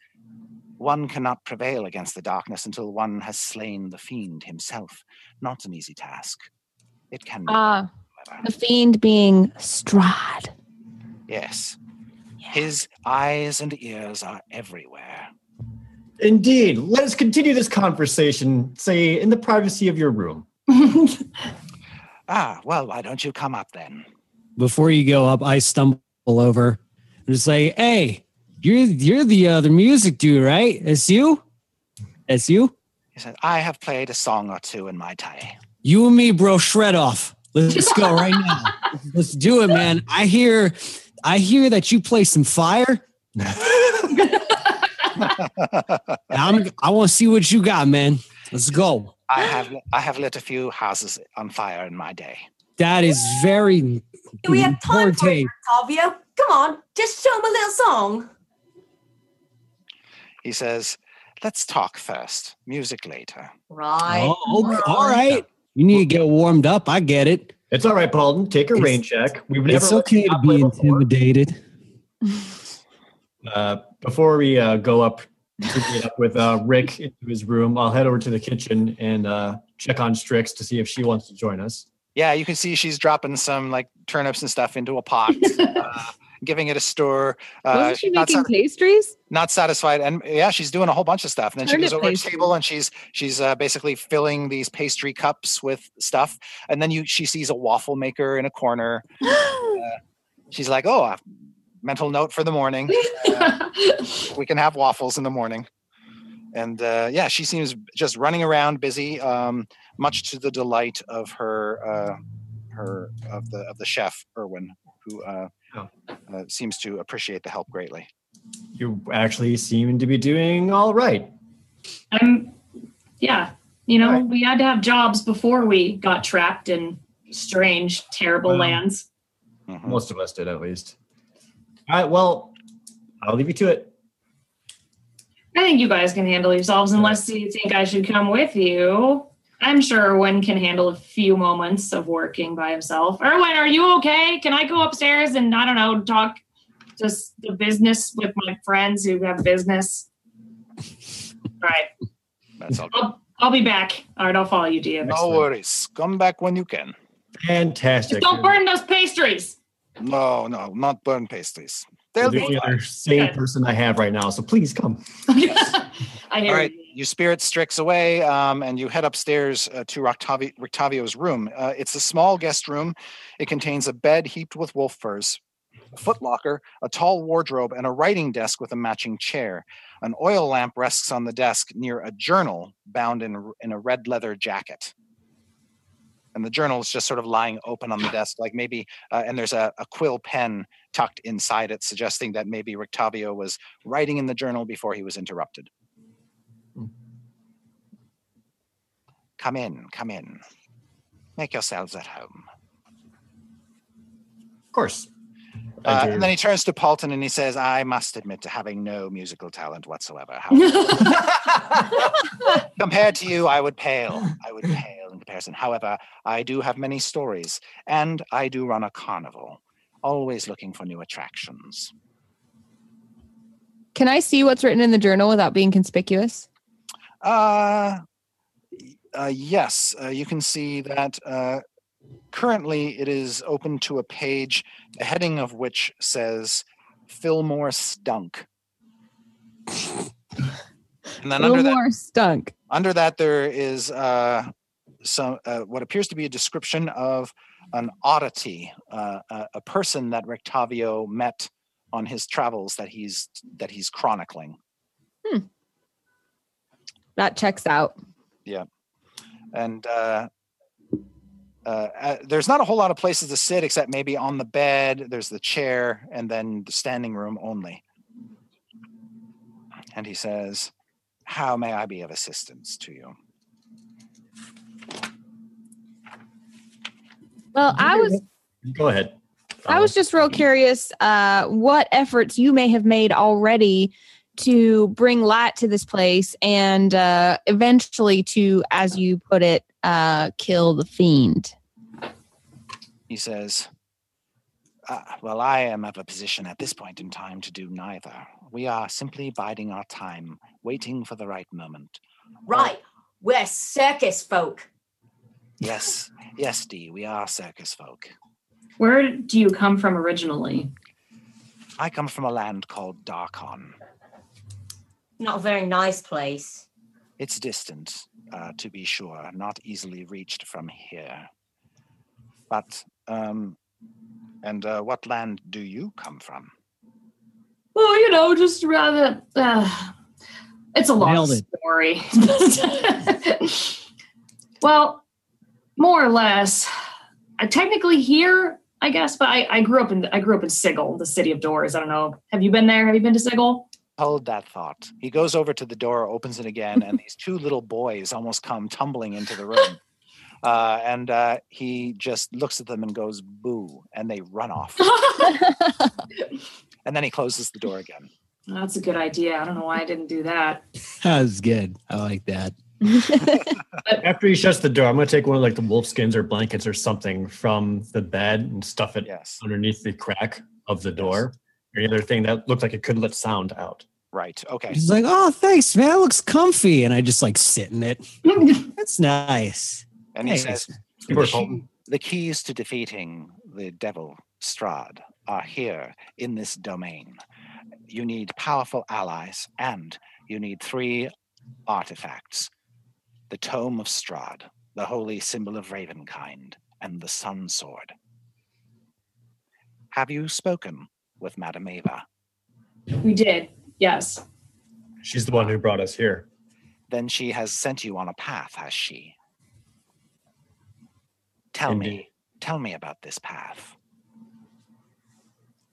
one cannot prevail against the darkness until one has slain the fiend himself. Not an easy task. It can be. Uh, the fiend being Strahd. Yes. Yeah. His eyes and ears are everywhere. Indeed. Let us continue this conversation, say, in the privacy of your room. Ah, well, why don't you come up then? Before you go up, I stumble over and just say, hey, you're you're the uh, the music dude, right? It's you? It's you? He said, I have played a song or two in my time. You and me, bro, shred off. Let's go right now. Let's do it, man. I hear, I hear that you play some fire. I'm, I want to see what you got, man. Let's go. I have I have lit a few houses on fire in my day. That is very. Do we have time for it, Octavio? Come on, just show him a little song. He says, let's talk first. Music later. Right. Oh, okay. All right. You need to get warmed up. I get it. It's all right, Paulden. Take a it's, rain check. We've never it's okay to be intimidated. Uh, before we uh, go up, to meet up with uh, Rick into his room, I'll head over to the kitchen and uh, check on Strix to see if she wants to join us. Yeah, you can see she's dropping some like turnips and stuff into a pot, uh, giving it a stir. Uh, Wasn't she making not, pastries? Not satisfied, and yeah, she's doing a whole bunch of stuff. And then Turnip she goes over pastry. to the table and she's she's uh, basically filling these pastry cups with stuff. And then you she sees a waffle maker in a corner. uh, she's like, "Oh, uh, mental note for the morning. Uh, we can have waffles in the morning." And uh, yeah, she seems just running around, busy, um, much to the delight of her, uh, her of the of the chef Erwin, who uh, oh. uh, seems to appreciate the help greatly. You actually seem to be doing all right. Um, yeah, you know, right. we had to have jobs before we got trapped in strange, terrible um, lands. Mm-hmm. Most of us did, at least. All right. Well, I'll leave you to it. I think you guys can handle yourselves unless you think I should come with you. I'm sure Erwin can handle a few moments of working by himself. Erwin, are you okay? Can I go upstairs and, I don't know, talk just the business with my friends who have business? All right. That's all good. I'll, I'll be back. All right, I'll follow you, Dia. No Excellent. worries. Come back when you can. Fantastic. Just don't burn those pastries. No, no, not burn pastries. They're the other same okay. person I have right now, so please come. I hear All right, you. you spirit Strix away, um, and you head upstairs uh, to Rictavi- Rictavio's room. Uh, it's a small guest room. It contains a bed heaped with wolf furs, a foot locker, a tall wardrobe, and a writing desk with a matching chair. An oil lamp rests on the desk near a journal bound in, in a red leather jacket. And the journal is just sort of lying open on the desk, like maybe, uh, and there's a, a quill pen tucked inside it, suggesting that maybe Rictavio was writing in the journal before he was interrupted. Come in, come in. Make yourselves at home. Of course. Uh, and then he turns to Paulden and he says, I must admit to having no musical talent whatsoever. Compared to you, I would pale. I would pale in comparison. However, I do have many stories, and I do run a carnival, always looking for new attractions. Can I see what's written in the journal without being conspicuous? Uh, uh, yes, uh, you can see that... Uh, Currently, it is open to a page, the heading of which says, Fillmore Stunk. And then Fillmore under that, Stunk. Under that, there is uh, some uh, what appears to be a description of an oddity, uh, a, a person that Rictavio met on his travels that he's that he's chronicling. Hmm. That checks out. Yeah. And... Uh, Uh, uh, there's not a whole lot of places to sit except maybe on the bed. There's the chair and then the standing room only. And he says, how may I be of assistance to you? Well, I was... Go ahead. I was just real curious uh, what efforts you may have made already to bring light to this place and uh, eventually to, as you put it, uh, kill the fiend. He says, uh, well, I am of a position at this point in time to do neither. We are simply biding our time, waiting for the right moment. Right. Or, we're circus folk. Yes. Yes, Dee, we are circus folk. Where do you come from originally? I come from a land called Darkon. Not a very nice place. It's distant, uh, to be sure, not easily reached from here. But, um, and uh, what land do you come from? Well, you know, just rather, uh, it's a long story. Well, more or less, I technically here, I guess, but I, I grew up in, I grew up in Sigil, the city of doors. I don't know. Have you been there? Have you been to Sigil? Hold that thought. He goes over to the door, opens it again, and these two little boys almost come tumbling into the room. Uh, and uh, he just looks at them and goes, boo, and they run off. And then he closes the door again. That's a good idea. I don't know why I didn't do that. That was good. I like that. After he shuts the door, I'm going to take one of like the wolf skins or blankets or something from the bed and stuff it yes. underneath the crack of the door. Yes. Or the other thing that looked like it could let sound out. Right. Okay. He's like, oh, thanks, man. It looks comfy. And I just like sit in it. That's nice. And he thanks. says, the, the keys to defeating the devil, Strahd, are here in this domain. You need powerful allies, and you need three artifacts. The Tome of Strahd, the holy symbol of Ravenkind, and the Sun Sword. Have you spoken with Madam Eva? We did. Yes. She's the one who brought us here. Then she has sent you on a path, has she? Tell Indeed. me, tell me about this path.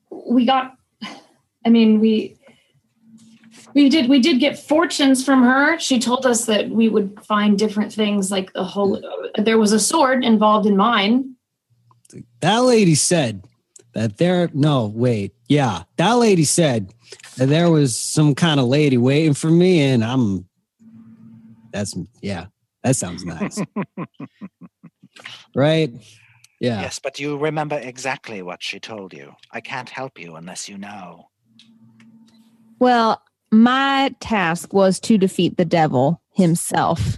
We got, I mean, we, we did, we did get fortunes from her. She told us that we would find different things like the whole, there was a sword involved in mine. That lady said that there, no, wait. Yeah. That lady said, and there was some kind of lady waiting for me, and I'm, that's, yeah, that sounds nice. Right? Yeah. Yes, but you remember exactly what she told you. I can't help you unless you know. Well, my task was to defeat the devil himself,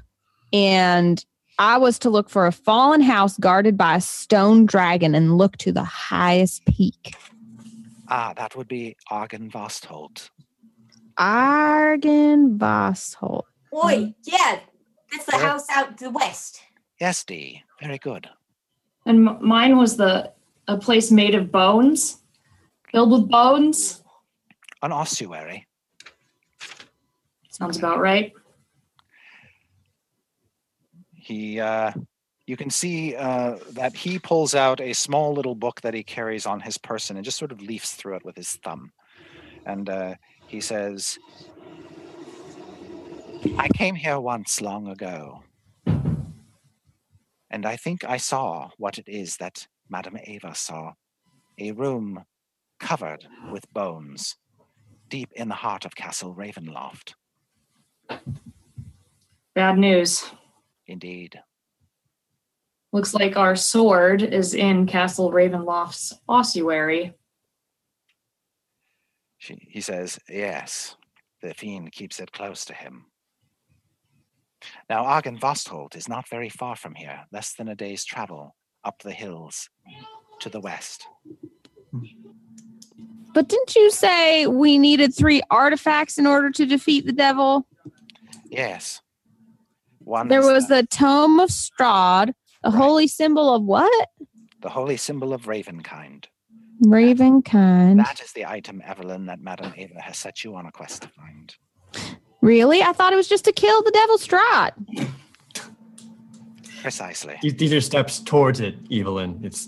and I was to look for a fallen house guarded by a stone dragon and look to the highest peak. Ah, that would be Argynvostholt. Argynvostholt. Boy, yeah, that's the oh. house out to the west. Yes, Dee, very good. And m- mine was the a place made of bones, filled with bones. An ossuary. Sounds about right. He, uh, you can see uh, that he pulls out a small little book that he carries on his person and just sort of leafs through it with his thumb. And uh, he says, I came here once long ago, and I think I saw what it is that Madame Eva saw, a room covered with bones, deep in the heart of Castle Ravenloft. Bad news. Indeed. Looks like our sword is in Castle Ravenloft's ossuary. She, he says, yes, the fiend keeps it close to him. Now, Argynvostholt is not very far from here, less than a day's travel up the hills to the west. But didn't you say we needed three artifacts in order to defeat the devil? Yes. One there was the, the Tome of Strahd. The right. holy symbol of what? The holy symbol of Ravenkind. Ravenkind. That is the item, Evelyn, that Madame Eva has set you on a quest to find. Really? I thought it was just to kill the devil Strahd. Precisely. These are steps towards it, Evelyn. It's.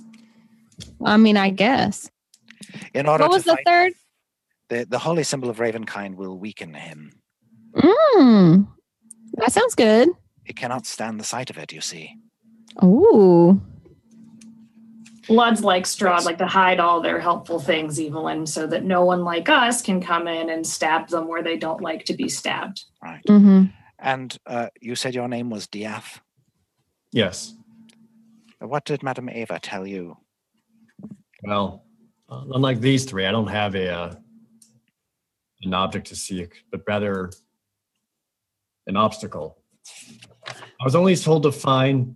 I mean, I guess. In order what was to the third? The, the holy symbol of Ravenkind will weaken him. Mmm. That sounds good. It cannot stand the sight of it, you see. Ooh. Bloods like Strahd like to hide all their helpful things, Evelyn, so that no one like us can come in and stab them where they don't like to be stabbed. Right. Mm-hmm. And uh, you said your name was Diath? Yes. What did Madame Eva tell you? Well, unlike these three, I don't have a uh, an object to seek, but rather an obstacle. I was only told to find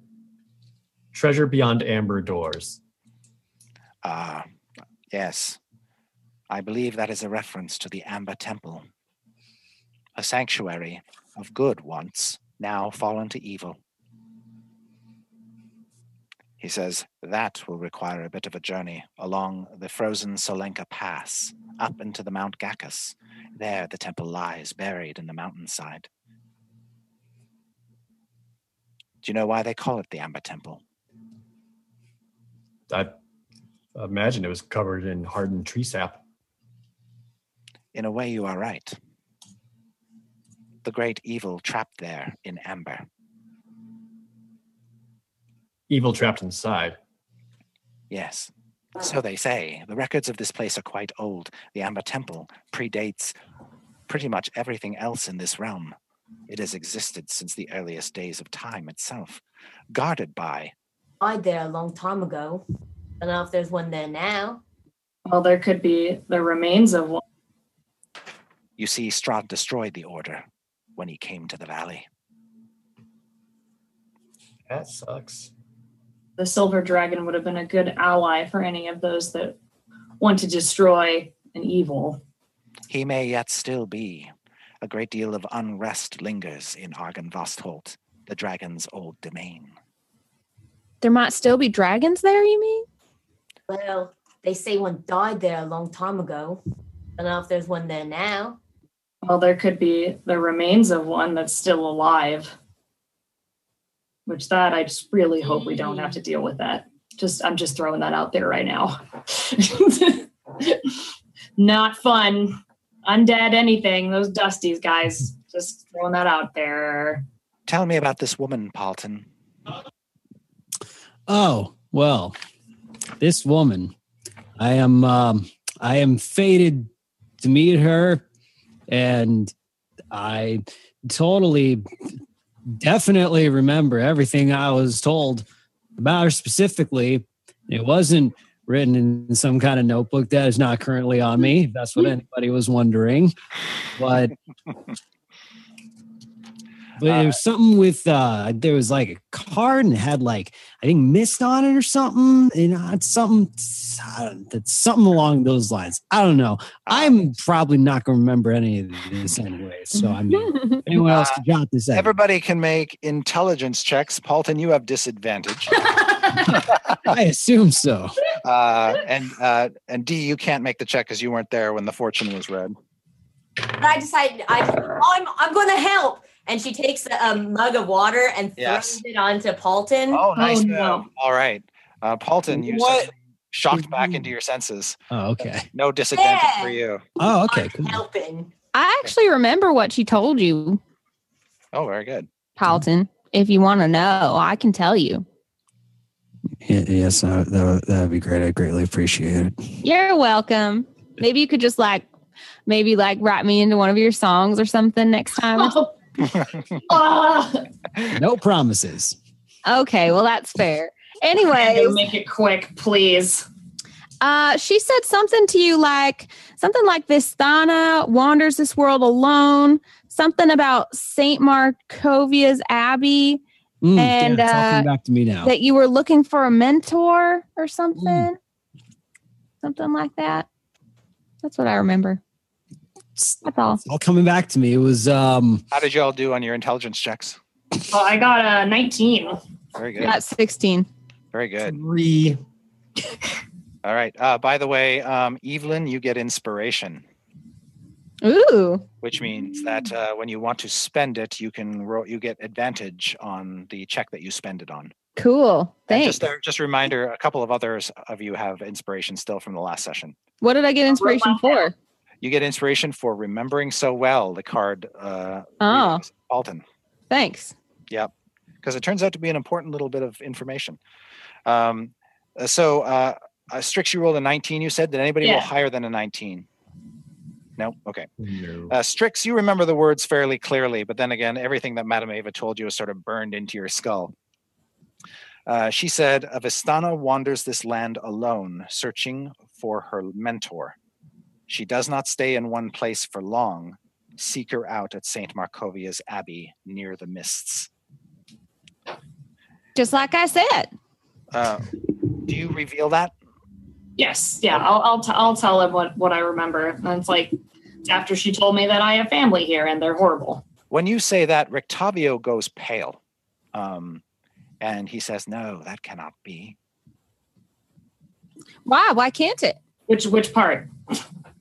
treasure beyond amber doors. Ah, uh, yes. I believe that is a reference to the Amber Temple. A sanctuary of good once, now fallen to evil. He says that will require a bit of a journey along the frozen Solenka Pass, up into the Mount Gakus. There the temple lies, buried in the mountainside. Do you know why they call it the Amber Temple? I imagine it was covered in hardened tree sap. In a way, you are right. The great evil trapped there in amber. Evil trapped inside? Yes. So they say. The records of this place are quite old. The Amber Temple predates pretty much everything else in this realm. It has existed since the earliest days of time itself, guarded by... I did a long time ago. I don't know if there's one there now. Well, there could be the remains of one. You see, Strahd destroyed the order when he came to the valley. That sucks. The Silver Dragon would have been a good ally for any of those that want to destroy an evil. He may yet still be. A great deal of unrest lingers in Argynvostholt, the dragon's old domain. There might still be dragons there, you mean? Well, they say one died there a long time ago. I don't know if there's one there now. Well, there could be the remains of one that's still alive. Which that, I just really hope we don't have to deal with that. Just, I'm just throwing that out there right now. Not fun. Undead anything, those dusties, guys. Just throwing that out there. Tell me about this woman, Paulton. Oh, well, this woman. I am um, I am fated to meet her, and I totally, definitely remember everything I was told about her specifically. It wasn't written in some kind of notebook that is not currently on me, if that's what anybody was wondering. But, but uh, it was something with, uh, there was like a card and had like, I think mist on it or something. And you know, it's something, that's something along those lines. I don't know. I'm probably not going to remember any of this anyway. So I mean, anyone else can jot this out. Everybody can make intelligence checks. Paulton, you have disadvantage. I assume so. Uh, and uh, and Dee, you can't make the check because you weren't there when the fortune was read. But I decided I, I'm I'm going to help, and she takes a, a mug of water and yes. throws it onto Paulton. Oh, nice! Oh, no. All right, uh, Paulton, you shocked back into your senses. Oh, okay. No disadvantage yeah. for you. Oh, okay. Cool. Helping. I actually remember what she told you. Oh, very good, Paulton. If you want to know, I can tell you. Yes, that would be great. I greatly appreciate it. You're welcome. Maybe you could just like, maybe like write me into one of your songs or something next time. Oh. No promises. Okay, well, that's fair. Anyway, make it quick, please. Uh, she said something to you like, something like this Thana wanders this world alone, something about Saint Markovia's Abbey. Mm, and yeah, it's all coming back to me now. That you were looking for a mentor or something, mm. something like that. That's what I remember. That's all. It's all coming back to me. It was. Um, How did you all do on your intelligence checks? Well, I got a nineteen. Very good. I got sixteen. Very good. Three. All right. Uh, by the way, um, Evelyn, you get inspiration. Ooh. Which means that uh, when you want to spend it, you can ro- you get advantage on the check that you spend it on. Cool. Thanks. Just a, just a reminder, a couple of others of you have inspiration still from the last session. What did I get inspiration for? You get inspiration for remembering so well the card. Uh, oh. Alton. Thanks. Yep. Because it turns out to be an important little bit of information. Um, so uh, Strix, you rolled a nineteen, you said. Did anybody yeah. roll higher than a nineteen? No? Okay. No. Uh, Strix, you remember the words fairly clearly, but then again, everything that Madam Eva told you is sort of burned into your skull. Uh, she said, Avestana wanders this land alone, searching for her mentor. She does not stay in one place for long. Seek her out at Saint Markovia's Abbey near the mists. Just like I said. Uh, do you reveal that? Yes, yeah, I'll I'll, t- I'll tell him what, what I remember. And it's like, after she told me that I have family here and they're horrible. When you say that, Rictavio goes pale. Um, and he says, no, that cannot be. Why? Why can't it? Which which part?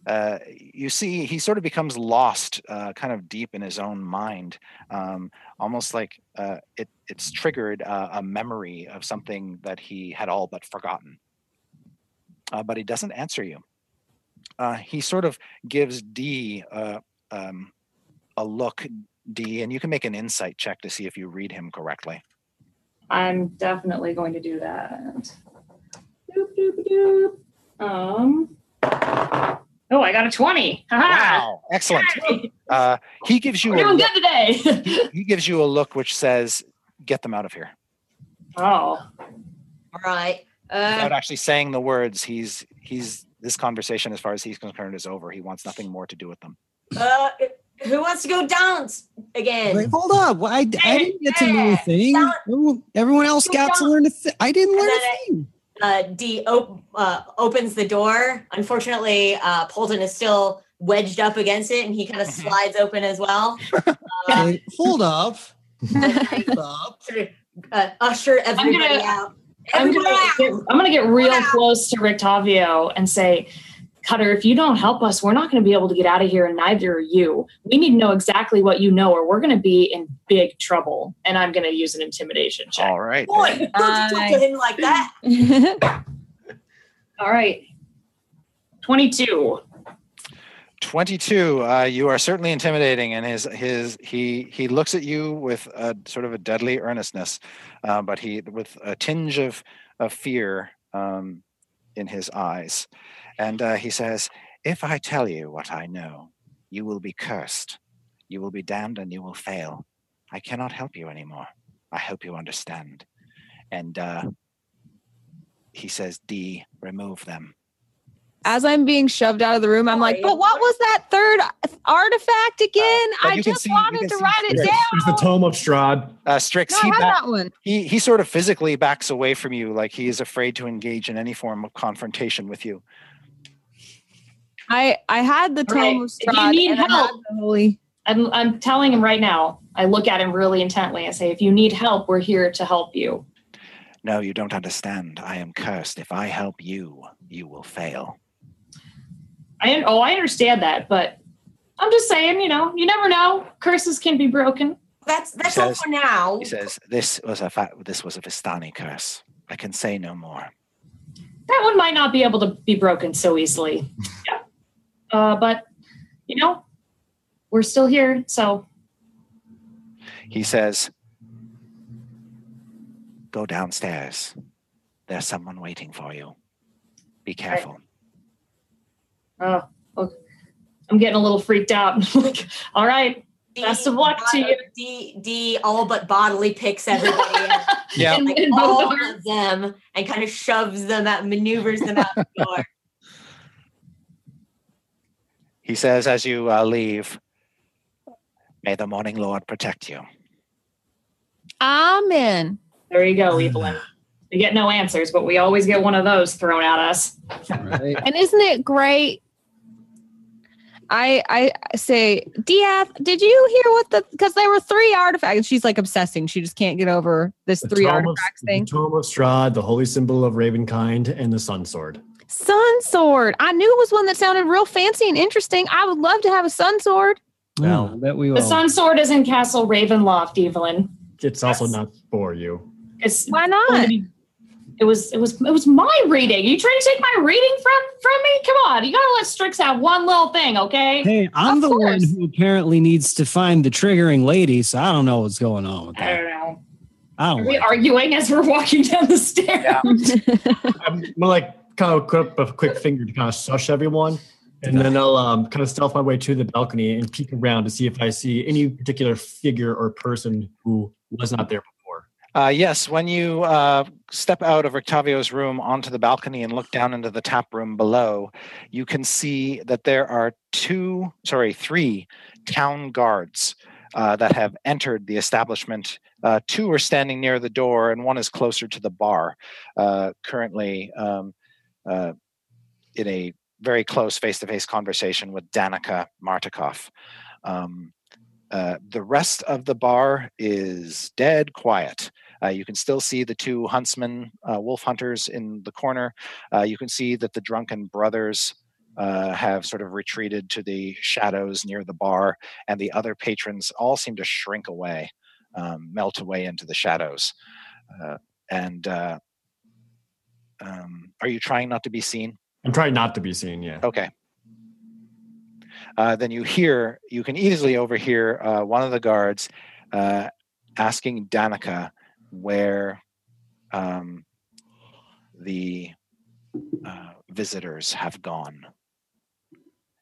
Uh, you see, he sort of becomes lost, uh, kind of deep in his own mind. Um, almost like uh, it it's triggered uh, a memory of something that he had all but forgotten. Uh, but he doesn't answer you. Uh, he sort of gives Dee uh, um, a look, Dee, and you can make an insight check to see if you read him correctly. I'm definitely going to do that. Doop, doop, doop. Um, Oh, I got a twenty. Ha-ha. Wow, excellent. Uh, he gives you We're a doing look. good today. he, he gives you a look which says, "Get them out of here." Oh, all right. Uh, Without actually saying the words, he's he's this conversation, as far as he's concerned, is over. He wants nothing more to do with them. Uh, who wants to go dance again? Wait, hold up! I, I didn't get to learn a thing. Everyone else got to learn a thing. I didn't learn a thing. Uh, Dee op- uh, opens the door. Unfortunately, uh, Polton is still wedged up against it, and he kind of slides open as well. Uh, hey, hold up! Hold up! Uh, usher everybody I'm gonna, out. Everybody I'm, gonna out. Get, I'm gonna get real out. close to Rictavio and say, "Cutter, if you don't help us, we're not going to be able to get out of here, and neither are you. We need to know exactly what you know, or we're going to be in big trouble." And I'm going to use an intimidation check. All right. Boy, uh, don't you talk to him like that. All right. twenty-two. twenty-two. Uh, you are certainly intimidating, and his his he he looks at you with a sort of a deadly earnestness, uh, but he with a tinge of of fear um, in his eyes. And uh, he says, "If I tell you what I know, you will be cursed. You will be damned and you will fail. I cannot help you anymore. I hope you understand." And uh, he says, "Dee, remove them." As I'm being shoved out of the room, I'm like, but what was that third artifact again? Uh, I just see, wanted to write Strix. it down. It's the Tome of Strahd. Uh, Strix, no, he, back, he, he sort of physically backs away from you, like he is afraid to engage in any form of confrontation with you. I I had the Tome of Strahd. If you need help, holy... I'm I'm telling him right now. I look at him really intently and say, "If you need help, we're here to help you." "No, you don't understand. I am cursed. If I help you, you will fail." I oh, I understand that, but I'm just saying, you know, you never know. Curses can be broken. That's that's all for now. He says, "This was a fa- this was a Vistani curse. I can say no more." That one might not be able to be broken so easily. Yeah. Uh, but, you know, we're still here, so. He says, "Go downstairs. There's someone waiting for you. Be careful." Right. Oh, okay. I'm getting a little freaked out. All right. D, best of luck to you. D, D all but bodily picks everybody up. Yeah. And, like, and all of them, and kind of shoves them out, maneuvers them out the door. He says, as you uh, leave, "May the Morning Lord protect you." Amen. There you go, Evelyn. We get no answers, but we always get one of those thrown at us. Right. And isn't it great? I I say, "Diath, did you hear what the, because there were three artifacts." She's like obsessing. She just can't get over this the three artifacts of, thing. The Tome of Strahd, the holy symbol of Ravenkind, and the Sun Sword. Sun Sword. I knew it was one that sounded real fancy and interesting. I would love to have a Sun Sword. No, mm. that we will. The Sun Sword is in Castle Ravenloft, Evelyn. It's That's, also not for you. It's, Why not? It was it was it was my reading. Are you trying to take my reading from from me? Come on, you gotta let Strix have one little thing, okay? Hey, I'm of the course. one who apparently needs to find the triggering lady, so I don't know what's going on with that. I don't know. I don't Are like we it. arguing as we're walking down the stairs? Yeah. I'm like. Kind of put up a quick finger to kind of shush everyone, and then I'll um, kind of stealth my way to the balcony and peek around to see if I see any particular figure or person who was not there before. Uh, yes, when you uh, step out of Rictavio's room onto the balcony and look down into the tap room below, you can see that there are two, sorry, three town guards uh, that have entered the establishment. Uh, two are standing near the door, and one is closer to the bar uh, currently. Um, Uh, in a very close face-to-face conversation with Danica Martikov. Um, uh, the rest of the bar is dead quiet. Uh, you can still see the two huntsmen, uh, wolf hunters in the corner. Uh, you can see that the drunken brothers uh, have sort of retreated to the shadows near the bar, and the other patrons all seem to shrink away, um, melt away into the shadows. Uh, and... Uh, Um, are you trying not to be seen? I'm trying not to be seen, yeah. Okay. Uh, then you hear, you can easily overhear uh, one of the guards uh, asking Danica where um, the uh, visitors have gone.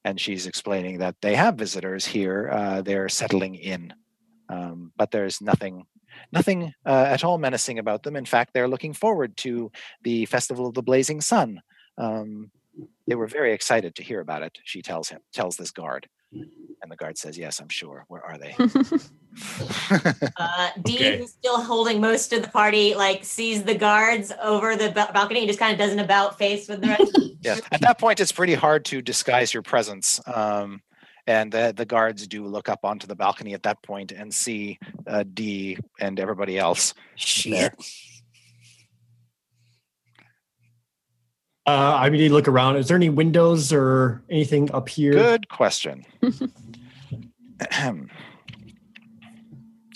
And she's explaining that they have visitors here. Uh, they're settling in, um, but there's nothing, nothing uh, at all menacing about them. In fact, they're looking forward to the Festival of the Blazing Sun. Um, they were very excited to hear about it. She tells him, tells this guard, and the guard says, "Yes, I'm sure. Where are they?" uh, Dee, okay. who's still holding most of the party, like sees the guards over the balcony and just kind of does an about face with the rest. Yes, at that point, it's pretty hard to disguise your presence. Um, and the, the guards do look up onto the balcony at that point and see uh, Dee and everybody else there. Uh, I need to look around. Is there any windows or anything up here? Good question.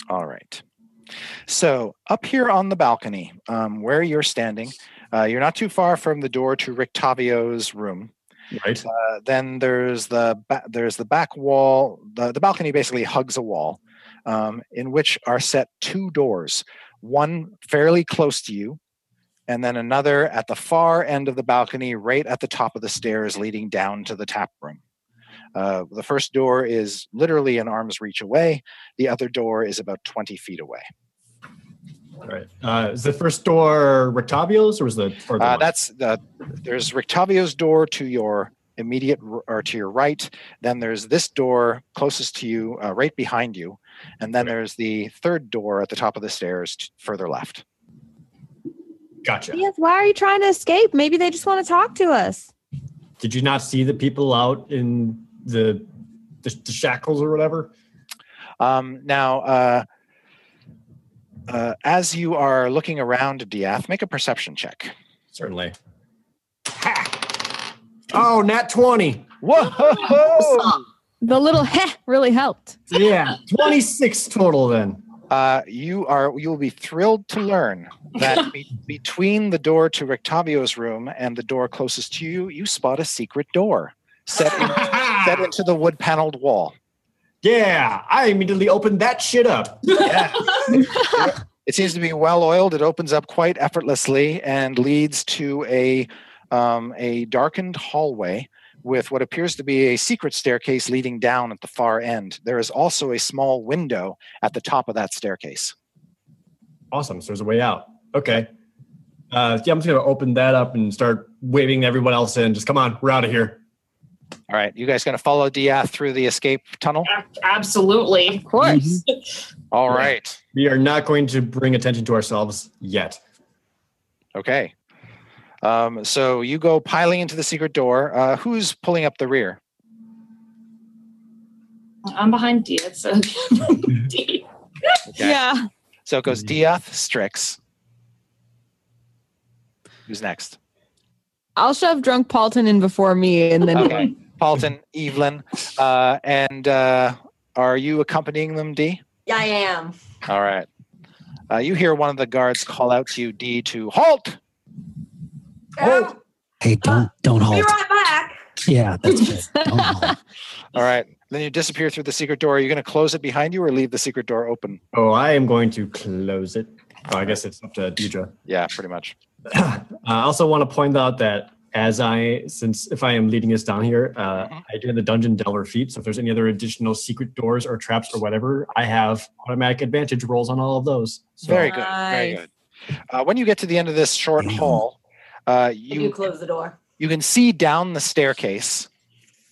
All right. So up here on the balcony, um, where you're standing, uh, you're not too far from the door to Rictavio's room. Right. Uh, then there's the ba- there's the back wall. The, the balcony basically hugs a wall, um, in which are set two doors. One fairly close to you, and then another at the far end of the balcony, right at the top of the stairs leading down to the tap room. Uh, the first door is literally an arm's reach away. The other door is about twenty feet away. All right. Uh, is the first door Rictavio's, or is the? Or the uh, that's the, there's Rictavio's door to your immediate or to your right. Then there's this door closest to you, uh, right behind you, and then okay. there's the third door at the top of the stairs, t- further left. Gotcha. Yes, why are you trying to escape? Maybe they just want to talk to us. Did you not see the people out in the the, the shackles or whatever? Um, now, uh, uh, as you are looking around, Diath, make a perception check. Certainly. Ha! Oh, nat twenty. Whoa! The little heh really helped. Yeah, twenty-six total then. Uh, you are. You will be thrilled to learn that be, between the door to Rictavio's room and the door closest to you, you spot a secret door set, in, set into the wood-paneled wall. Yeah, I immediately opened that shit up. Yeah. it, it seems to be well-oiled. It opens up quite effortlessly and leads to a um, a darkened hallway with what appears to be a secret staircase leading down at the far end. There is also a small window at the top of that staircase. Awesome, so there's a way out. Okay. Uh, yeah, I'm just gonna open that up and start waving everyone else in. Just come on, we're out of here. All right, you guys gonna follow Diath through the escape tunnel? Absolutely. Of course. Mm-hmm. All right. We are not going to bring attention to ourselves yet. Okay. Um, so you go piling into the secret door. Uh, who's pulling up the rear? I'm behind Diath. So okay. Yeah. So it goes Diath, Strix. Who's next? I'll shove drunk Paulton in before me, and then okay. Paulton, Evelyn, uh, and uh, are you accompanying them, Dee? Yeah, I am. All right. Uh, you hear one of the guards call out to you, Dee, to halt. Hold. Hey, don't don't uh, halt. Be right back. Yeah, that's good. Don't halt. All right. Then you disappear through the secret door. Are you going to close it behind you or leave the secret door open? Oh, I am going to close it. Oh, I guess it's up to Deidre. Yeah, pretty much. I also want to point out that as I, since if I am leading us down here, uh, okay. I do have the Dungeon Delver feat. So if there's any other additional secret doors or traps or whatever, I have automatic advantage rolls on all of those. So. Very good. Nice. Very good. Uh, when you get to the end of this short hall, Uh, you, you close the door. You can see down the staircase,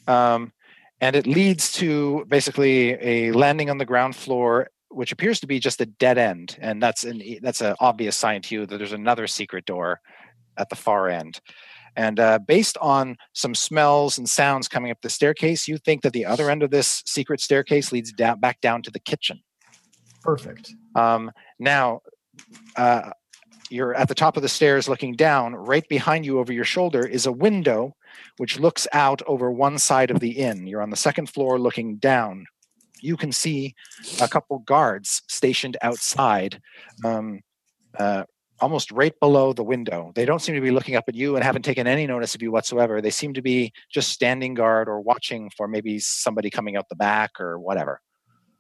um, and it leads to basically a landing on the ground floor, which appears to be just a dead end. And that's an that's an obvious sign to you that there's another secret door at the far end. And uh, based on some smells and sounds coming up the staircase, you think that the other end of this secret staircase leads down back down to the kitchen. Perfect. Um, now. Uh, You're at the top of the stairs looking down. Right behind you over your shoulder is a window which looks out over one side of the inn. You're on the second floor looking down. You can see a couple guards stationed outside, um, uh, almost right below the window. They don't seem to be looking up at you and haven't taken any notice of you whatsoever. They seem to be just standing guard or watching for maybe somebody coming out the back or whatever.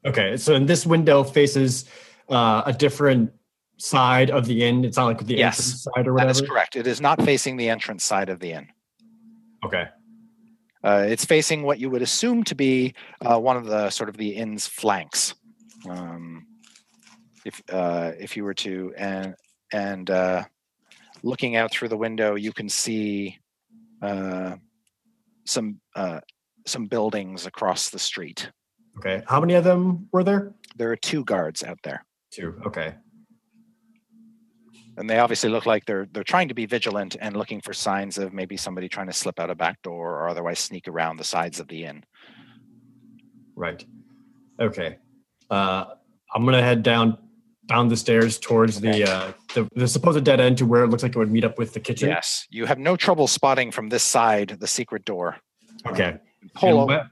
Okay, so in this window faces uh, a different side of the inn. It's not like the yes, entrance side or whatever? Yes, that is correct. It is not facing the entrance side of the inn. Okay. Uh, it's facing what you would assume to be uh, one of the sort of the inn's flanks. Um, if uh, if you were to and and uh, looking out through the window, you can see uh, some uh, some buildings across the street. Okay, how many of them were there? There are two guards out there. Two. Okay. And they obviously look like they're they're trying to be vigilant and looking for signs of maybe somebody trying to slip out a back door or otherwise sneak around the sides of the inn. Right. Okay. Uh, I'm gonna head down down the stairs towards okay. the, uh, the the supposed dead end to where it looks like it would meet up with the kitchen. Yes. You have no trouble spotting from this side the secret door. Okay. Um, pull over.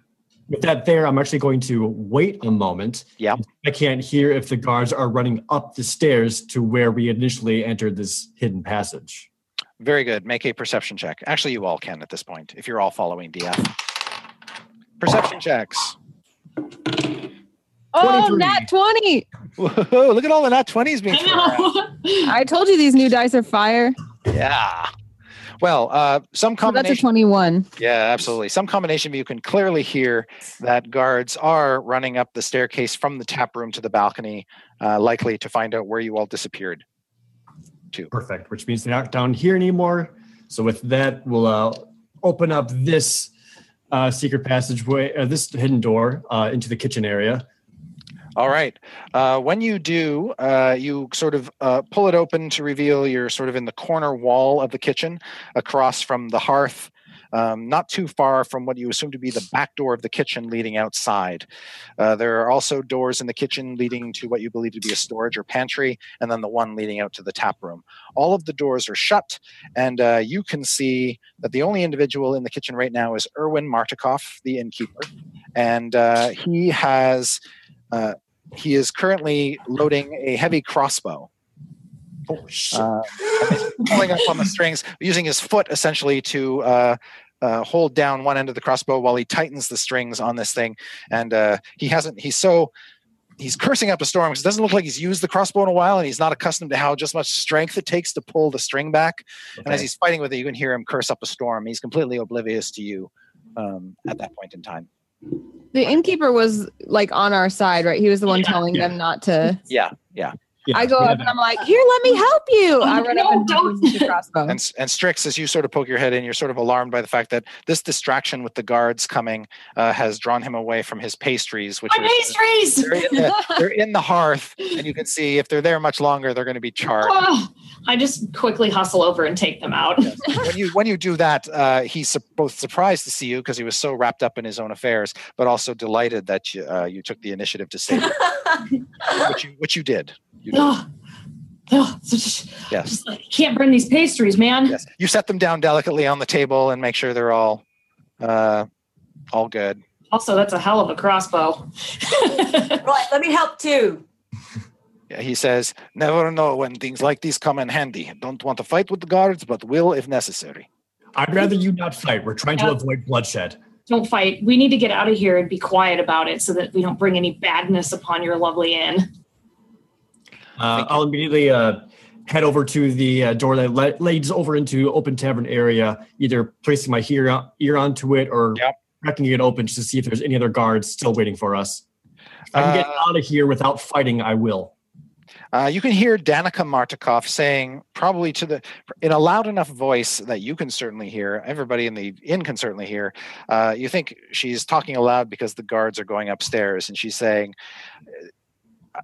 With that there, I'm actually going to wait a moment. Yeah. I can't hear if the guards are running up the stairs to where we initially entered this hidden passage. Very good. Make a perception check. Actually, you all can at this point, if you're all following D F. Perception checks. Oh, nat twenty! Whoa, look at all the nat twenties being thrown. I told you these new dice are fire. Yeah. Well, uh, some combination. So that's a twenty-one. Yeah, absolutely. Some combination of you can clearly hear that guards are running up the staircase from the tap room to the balcony, uh, likely to find out where you all disappeared to. Perfect, which means they're not down here anymore. So with that, we'll uh, open up this uh, secret passageway, uh, this hidden door uh, into the kitchen area. All right. Uh, when you do, uh, you sort of uh, pull it open to reveal you're sort of in the corner wall of the kitchen across from the hearth, um, not too far from what you assume to be the back door of the kitchen leading outside. Uh, there are also doors in the kitchen leading to what you believe to be a storage or pantry, and then the one leading out to the tap room. All of the doors are shut, and uh, you can see that the only individual in the kitchen right now is Erwin Martikov, the innkeeper, and uh, he has... Uh, He is currently loading a heavy crossbow. Oh, shit. Uh, pulling up on the strings, using his foot essentially to uh, uh, hold down one end of the crossbow while he tightens the strings on this thing. And uh, he hasn't, he's so, he's cursing up a storm because it doesn't look like he's used the crossbow in a while and he's not accustomed to how just much strength it takes to pull the string back. Okay. And as he's fighting with it, you can hear him curse up a storm. He's completely oblivious to you um, at that point in time. The innkeeper was like on our side, right? He was the one yeah, telling yeah. them not to. Yeah, yeah. I go yeah. up and I'm like, "Here, let me help you." Oh, I run no, up and don't. The crossbow. And, and Strix, as you sort of poke your head in, you're sort of alarmed by the fact that this distraction with the guards coming uh, has drawn him away from his pastries. Which My is, pastries! They're in, the, they're in the hearth, and you can see if they're there much longer, they're going to be charred. Oh, I just quickly hustle over and take them out. Yes. When you when you do that, uh, he's su- both surprised to see you because he was so wrapped up in his own affairs, but also delighted that you, uh, you took the initiative to save him, which, you, which you did. You oh, oh, so just, yes. Just like, can't burn these pastries, man. Yes. You set them down delicately on the table and make sure they're all uh, all good. Also, that's a hell of a crossbow. Right, let me help too. Yeah, he says, never know when things like these come in handy. Don't want to fight with the guards, but will if necessary. I'd rather you not fight. We're trying yeah. to avoid bloodshed. Don't fight. We need to get out of here and be quiet about it so that we don't bring any badness upon your lovely inn. Uh, I'll immediately uh, head over to the uh, door that le- leads over into open tavern area, either placing my ear, on- ear onto it or yep. cracking it open just to see if there's any other guards still waiting for us. If I can get uh, out of here without fighting, I will. Uh, you can hear Danica Martikov saying, probably to the in a loud enough voice that you can certainly hear, everybody in the inn can certainly hear, uh, you think she's talking aloud because the guards are going upstairs, and she's saying...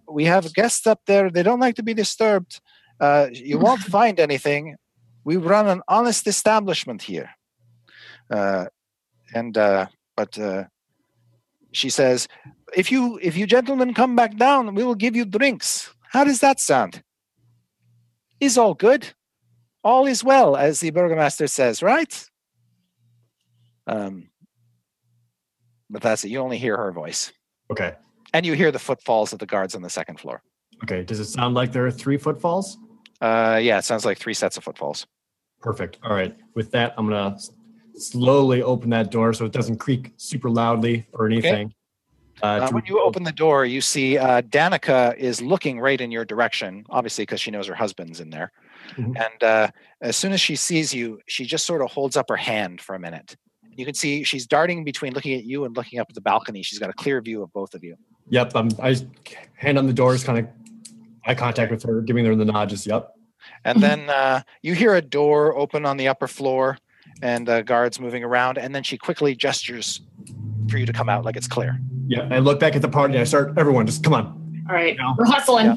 We have guests up there. They don't like to be disturbed. Uh, you won't find anything. We run an honest establishment here. Uh, and uh, but uh, she says, if you if you gentlemen come back down, we will give you drinks. How does that sound? Is all good? All is well, as the burgomaster says, right? Um, but that's it. You only hear her voice. Okay. And you hear the footfalls of the guards on the second floor. Okay. Does it sound like there are three footfalls? Uh, yeah, it sounds like three sets of footfalls. Perfect. All right. With that, I'm going to slowly open that door so it doesn't creak super loudly or anything. Okay. Uh, uh, when you open the door, you see uh, Danica is looking right in your direction, obviously because she knows her husband's in there. Mm-hmm. And uh, as soon as she sees you, she just sort of holds up her hand for a minute. You can see she's darting between looking at you and looking up at the balcony. She's got a clear view of both of you. Yep. I'm, I hand on the doors, kind of eye contact with her, giving her the nod, just yep. And then uh, you hear a door open on the upper floor and uh, guards moving around. And then she quickly gestures for you to come out like it's clear. Yeah. I look back at the party. I start, everyone, just come on. All right. You know? We're hustling. Yeah.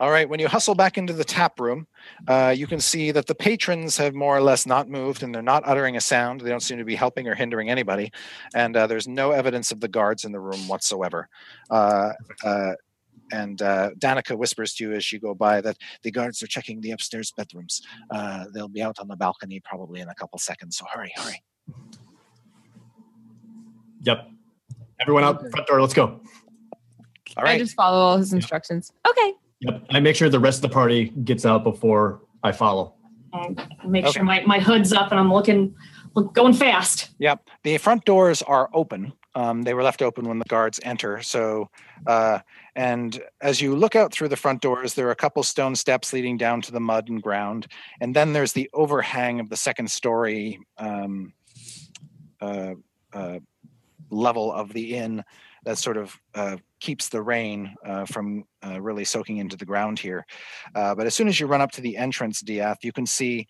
All right. When you hustle back into the tap room, uh, you can see that the patrons have more or less not moved, and they're not uttering a sound. They don't seem to be helping or hindering anybody. And uh, there's no evidence of the guards in the room whatsoever. Uh, uh, and uh, Danica whispers to you as you go by that the guards are checking the upstairs bedrooms. Uh, they'll be out on the balcony probably in a couple seconds. So hurry, hurry. Yep. Everyone out front door. Let's go. All right. I just follow all his instructions. Yeah. Okay. Yep. I make sure the rest of the party gets out before I follow. And I make okay. sure my, my hood's up and I'm looking, look, going fast. Yep. The front doors are open. Um, they were left open when the guards enter. So, uh, and as you look out through the front doors, there are a couple stone steps leading down to the mud and ground. And then there's the overhang of the second story um, uh, uh, level of the inn that sort of uh, keeps the rain uh, from uh, really soaking into the ground here. Uh, but as soon as you run up to the entrance, Diath, you can see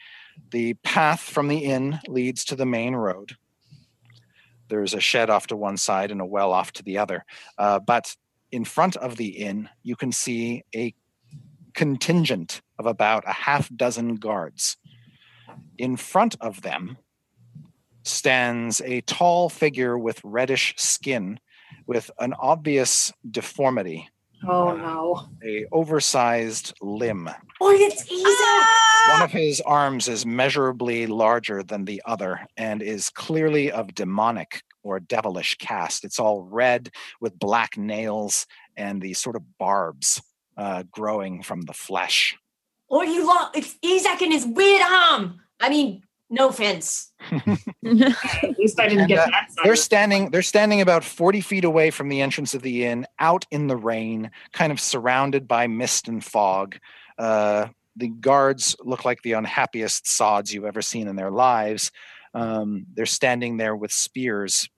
the path from the inn leads to the main road. There's a shed off to one side and a well off to the other. Uh, but in front of the inn, you can see a contingent of about a half dozen guards. In front of them stands a tall figure with reddish skin with an obvious deformity. Oh, uh, no. A oversized limb. Oh, that's easy. Ah! One of his arms is measurably larger than the other and is clearly of demonic or devilish cast. It's all red with black nails and these sort of barbs uh, growing from the flesh. Oh, you love, it's Izek and his weird arm. I mean... No offense. At least I didn't and, get uh, that. Side. They're standing. They're standing about forty feet away from the entrance of the inn, out in the rain, kind of surrounded by mist and fog. Uh, the guards look like the unhappiest sods you've ever seen in their lives. Um, they're standing there with spears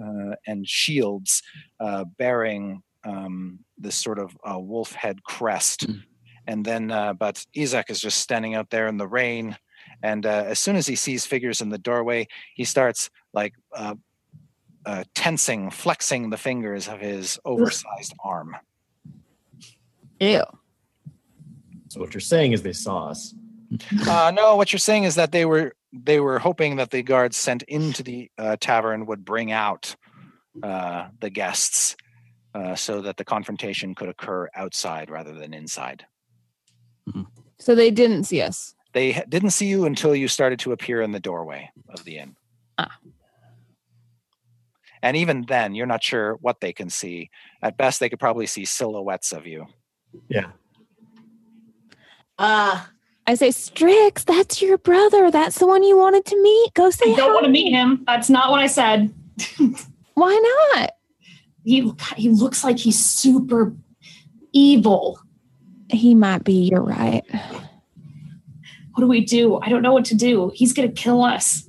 uh, and shields, uh, bearing um, this sort of uh, wolf head crest. Mm. And then, uh, but Izek is just standing out there in the rain. And uh, as soon as he sees figures in the doorway, he starts like uh, uh, tensing, flexing the fingers of his oversized arm. Ew. So what you're saying is they saw us. uh, no, what you're saying is that they were they were hoping that the guards sent into the uh, tavern would bring out uh, the guests uh, so that the confrontation could occur outside rather than inside. Mm-hmm. So they didn't see us. They didn't see you until you started to appear in the doorway of the inn. Ah. And even then, you're not sure what they can see. At best, they could probably see silhouettes of you. Yeah. Uh, I say, Strix, that's your brother. That's the one you wanted to meet. Go say hi. I don't want to meet him. That's not what I said. Why not? He, he looks like he's super evil. He might be. You're right. What do we do? I don't know what to do. He's going to kill us.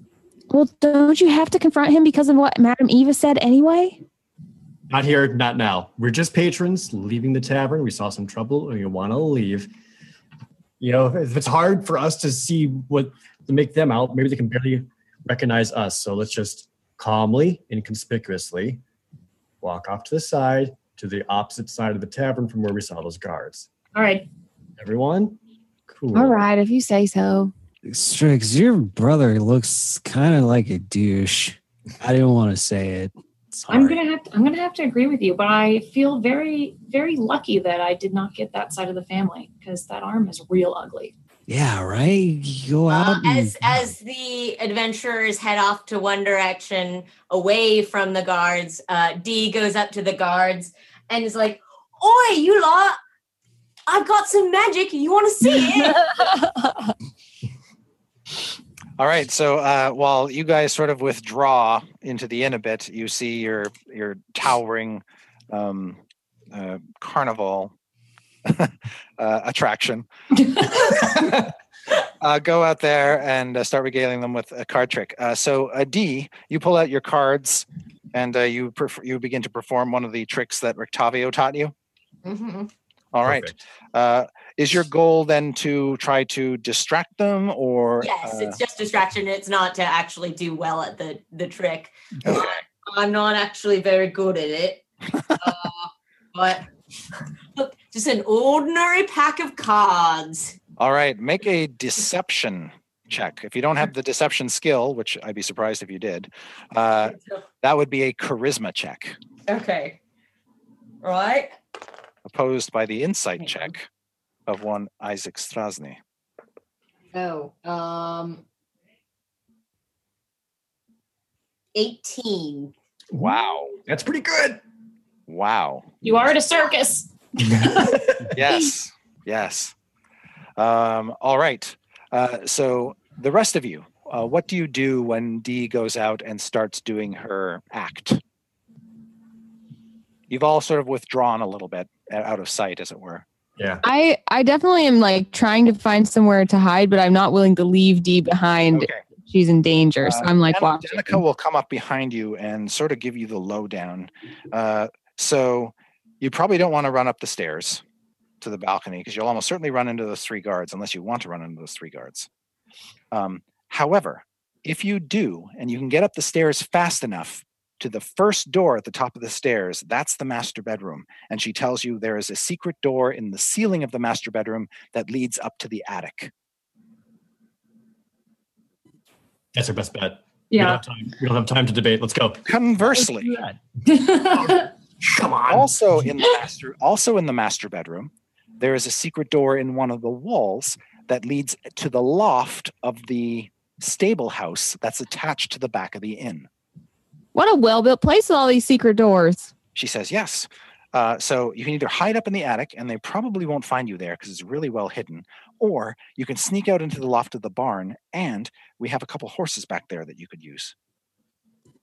Well, don't you have to confront him because of what Madam Eva said anyway? Not here, not now. We're just patrons leaving the tavern. We saw some trouble and you want to leave. You know, if it's hard for us to see what to make them out, maybe they can barely recognize us. So let's just calmly and conspicuously walk off to the side, to the opposite side of the tavern from where we saw those guards. All right. Everyone? Cool. All right, if you say so. Strix, your brother looks kind of like a douche. I didn't want to say it. I'm gonna have to, I'm gonna have to agree with you, but I feel very, very lucky that I did not get that side of the family because that arm is real ugly. Yeah, right. You go out uh, and- as as the adventurers head off to one direction, away from the guards. Uh, Dee goes up to the guards and is like, "Oi, you lot! I've got some magic. You want to see it?" All right. So uh, while you guys sort of withdraw into the inn a bit, you see your your towering um, uh, carnival uh, attraction. uh, go out there and uh, start regaling them with a card trick. Uh, so, uh, Dee, you pull out your cards and uh, you perf- you begin to perform one of the tricks that Rictavio taught you. Mm-hmm. All Perfect. Right. Uh, is your goal then to try to distract them, or? Yes, uh, it's just distraction. It's not to actually do well at the, the trick. Okay. I'm not actually very good at it. uh, but look, just an ordinary pack of cards. All right, make a deception check. If you don't have the deception skill, which I'd be surprised if you did, uh, that would be a charisma check. Okay. All right. Opposed by the insight check of one Izek Strazni. Oh, um, eighteen. Wow, that's pretty good. Wow. You are at a circus. Yes, yes. Um, all right. Uh, so the rest of you, uh, what do you do when Dee goes out and starts doing her act? You've all sort of withdrawn a little bit, out of sight, as it were. Yeah. I, I definitely am like trying to find somewhere to hide, but I'm not willing to leave Dee behind. Okay. She's in danger, so I'm like uh, watching. Danica will come up behind you and sort of give you the lowdown. Uh, so you probably don't want to run up the stairs to the balcony because you'll almost certainly run into those three guards unless you want to run into those three guards. Um, however, if you do, and you can get up the stairs fast enough to the first door at the top of the stairs, that's the master bedroom. And she tells you there is a secret door in the ceiling of the master bedroom that leads up to the attic. That's our best bet. Yeah. We don't have time, we don't have time to debate. Let's go. Conversely. Oh, come on. Also in the master, also in the master bedroom, there is a secret door in one of the walls that leads to the loft of the stable house that's attached to the back of the inn. What a well-built place with all these secret doors. She says yes. Uh, so you can either hide up in the attic, and they probably won't find you there because it's really well hidden, or you can sneak out into the loft of the barn, and we have a couple horses back there that you could use.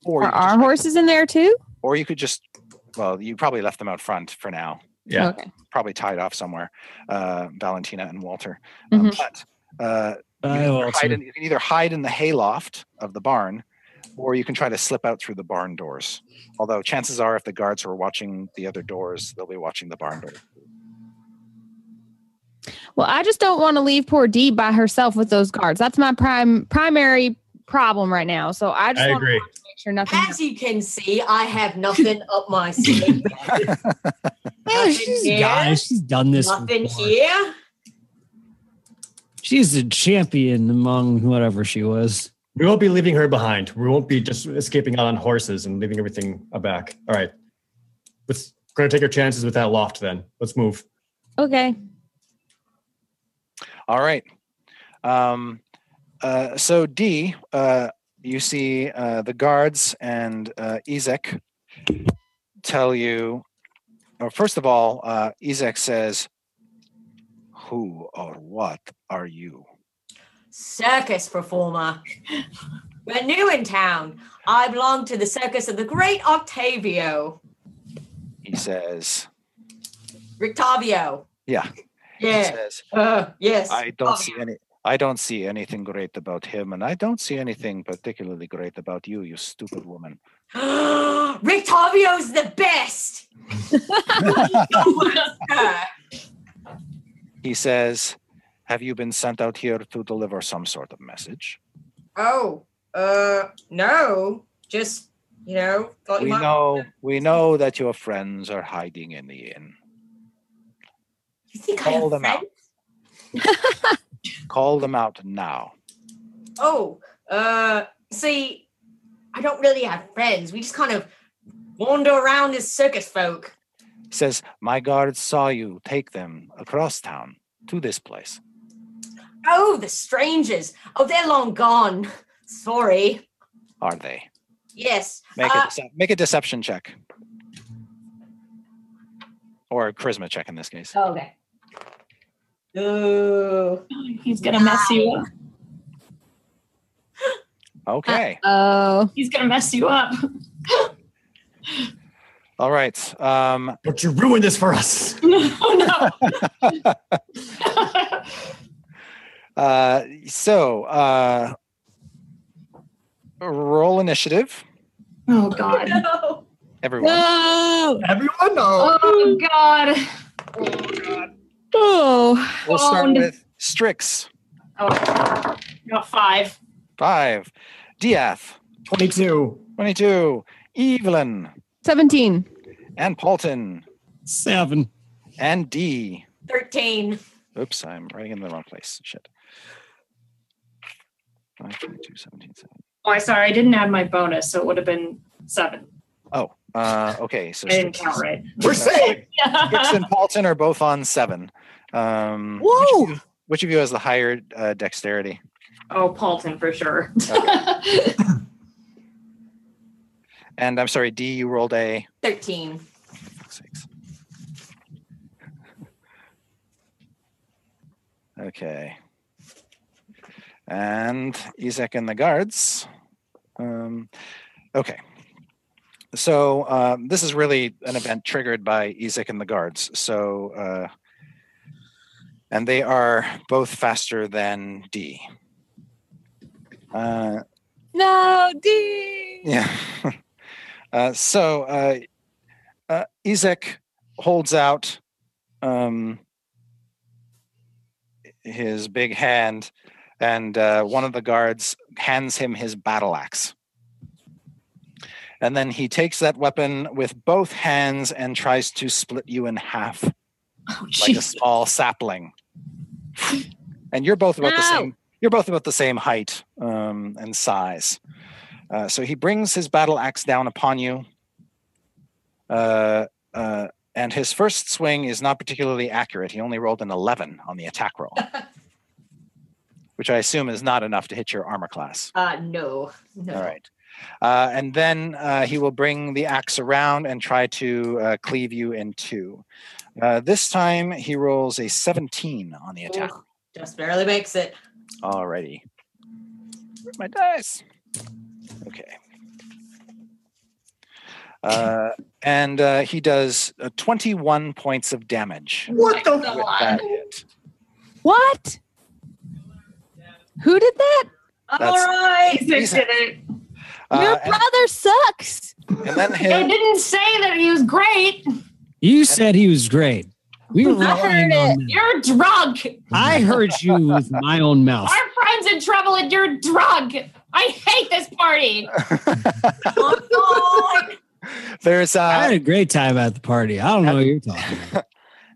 Or Are our horses them. in there too? Or you could just, well, you probably left them out front for now. Yeah. Okay. Probably tied off somewhere, uh, Valentina and Walter. Mm-hmm. Um, but uh, you, can hide in, you can either hide in the hayloft of the barn, or you can try to slip out through the barn doors. Although chances are if the guards are watching the other doors, they'll be watching the barn door. Well, I just don't want to leave poor Dee by herself with those guards. That's my prime primary problem right now. So I just I want agree. to make sure nothing... As happens. You can see, I have nothing up my sleeve. Nothing she's, here. Guys, she's done this Nothing before. here. She's a champion among whatever she was. We won't be leaving her behind. We won't be just escaping on horses and leaving everything aback. All right. Let's, we're going to take our chances with that loft then. Let's move. Okay. All right. Um, uh, so, Dee, uh, you see uh, the guards and uh, Izek tell you, or first of all, uh, Izek says, "Who or what are you?" Circus performer. We're new in town. I belong to the circus of the great Octavio. He says. Rictavio. Yeah. Yeah. He says, uh, yes. I don't oh. see any. I don't see anything great about him, and I don't see anything particularly great about you, you stupid woman. Rictavio's the best. He says. Have you been sent out here to deliver some sort of message? Oh, uh, no. Just, you know, thought we you might know. We know that your friends are hiding in the inn. You think Call I have them friends? out. Call them out now. Oh, uh, see, I don't really have friends. We just kind of wander around as circus folk. He says, my guards saw you take them across town to this place. Oh, the strangers. Oh, they're long gone. Sorry. Are they? Yes. Make, uh, a, dece- make a deception check. Or a charisma check in this case. Oh, okay. Ooh. He's going to wow. mess you up. Okay. Oh. He's going to mess you up. All right. Um, but you ruined this for us. No, no. Uh, so, uh, roll initiative. Oh, God. No. Everyone. No. Everyone, no. Oh, God. Oh, God. Oh. We'll start with Strix. Oh, no, five. Five. Diath. twenty-two. twenty-two. Evelyn. seventeen. And Paulton. seven. And Dee. thirteen. Oops, I'm writing in the wrong place. Shit. five, twenty-two, seventeen, seven. Oh, I sorry, I didn't add my bonus, so it would have been seven. Oh, uh, okay. So I didn't count right. We're safe. Yeah. Strix and Paulton are both on seven. Um, Whoa! Which of, you, which of you has the higher uh, dexterity? Oh, Paulton for sure. Okay. And I'm sorry, D, you rolled a thirteen. Six. Okay. And Izek and the guards. Um, okay. So um, this is really an event triggered by Izek and the guards. So, uh, and they are both faster than D. Uh, no, D! Yeah. Uh, so uh, uh, Izek holds out um, his big hand, and uh, one of the guards hands him his battle axe. And then he takes that weapon with both hands and tries to split you in half, oh, like geez. a small sapling. And you're both about Ow. the same. You're both about the same height um, and size. Uh, so he brings his battle axe down upon you. Uh, uh, and his first swing is not particularly accurate. He only rolled an eleven on the attack roll. Which I assume is not enough to hit your armor class. Uh, no. no. All right. Uh, and then uh, he will bring the axe around and try to uh, cleave you in two. Uh, this time he rolls a seventeen on the attack. Ooh, just barely makes it. All righty. Where's my dice? Okay. Uh, and uh, he does uh, twenty-one points of damage. What the fuck? What? Who did that? That's All right. Izek did it. Uh, Your brother and, sucks. And then his, I didn't say that he was great. You said he was great. We were I heard it. You're drunk. I heard you with my own mouth. Our friend's in trouble and you're drunk. I hate this party. Oh, God. There's, uh, I had a great time at the party. I don't know at, what you're talking about.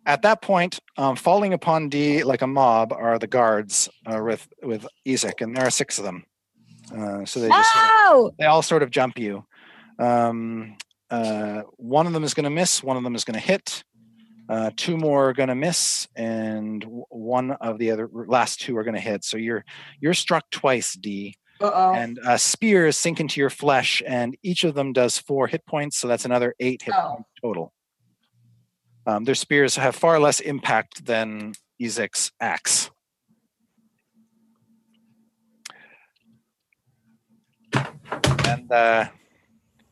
At that point, um, falling upon D like a mob are the guards uh, with, with Izek, and there are six of them. Uh, so they just oh! sort of, they all sort of jump you. Um, uh, one of them is going to miss. One of them is going to hit. Uh, two more are going to miss, and one of the other last two are going to hit. So you're you're struck twice, D. Uh-oh. And uh, spears sink into your flesh, and each of them does four hit points. So that's another eight hit oh. points total. Um, their spears have far less impact than Izek's axe. And uh,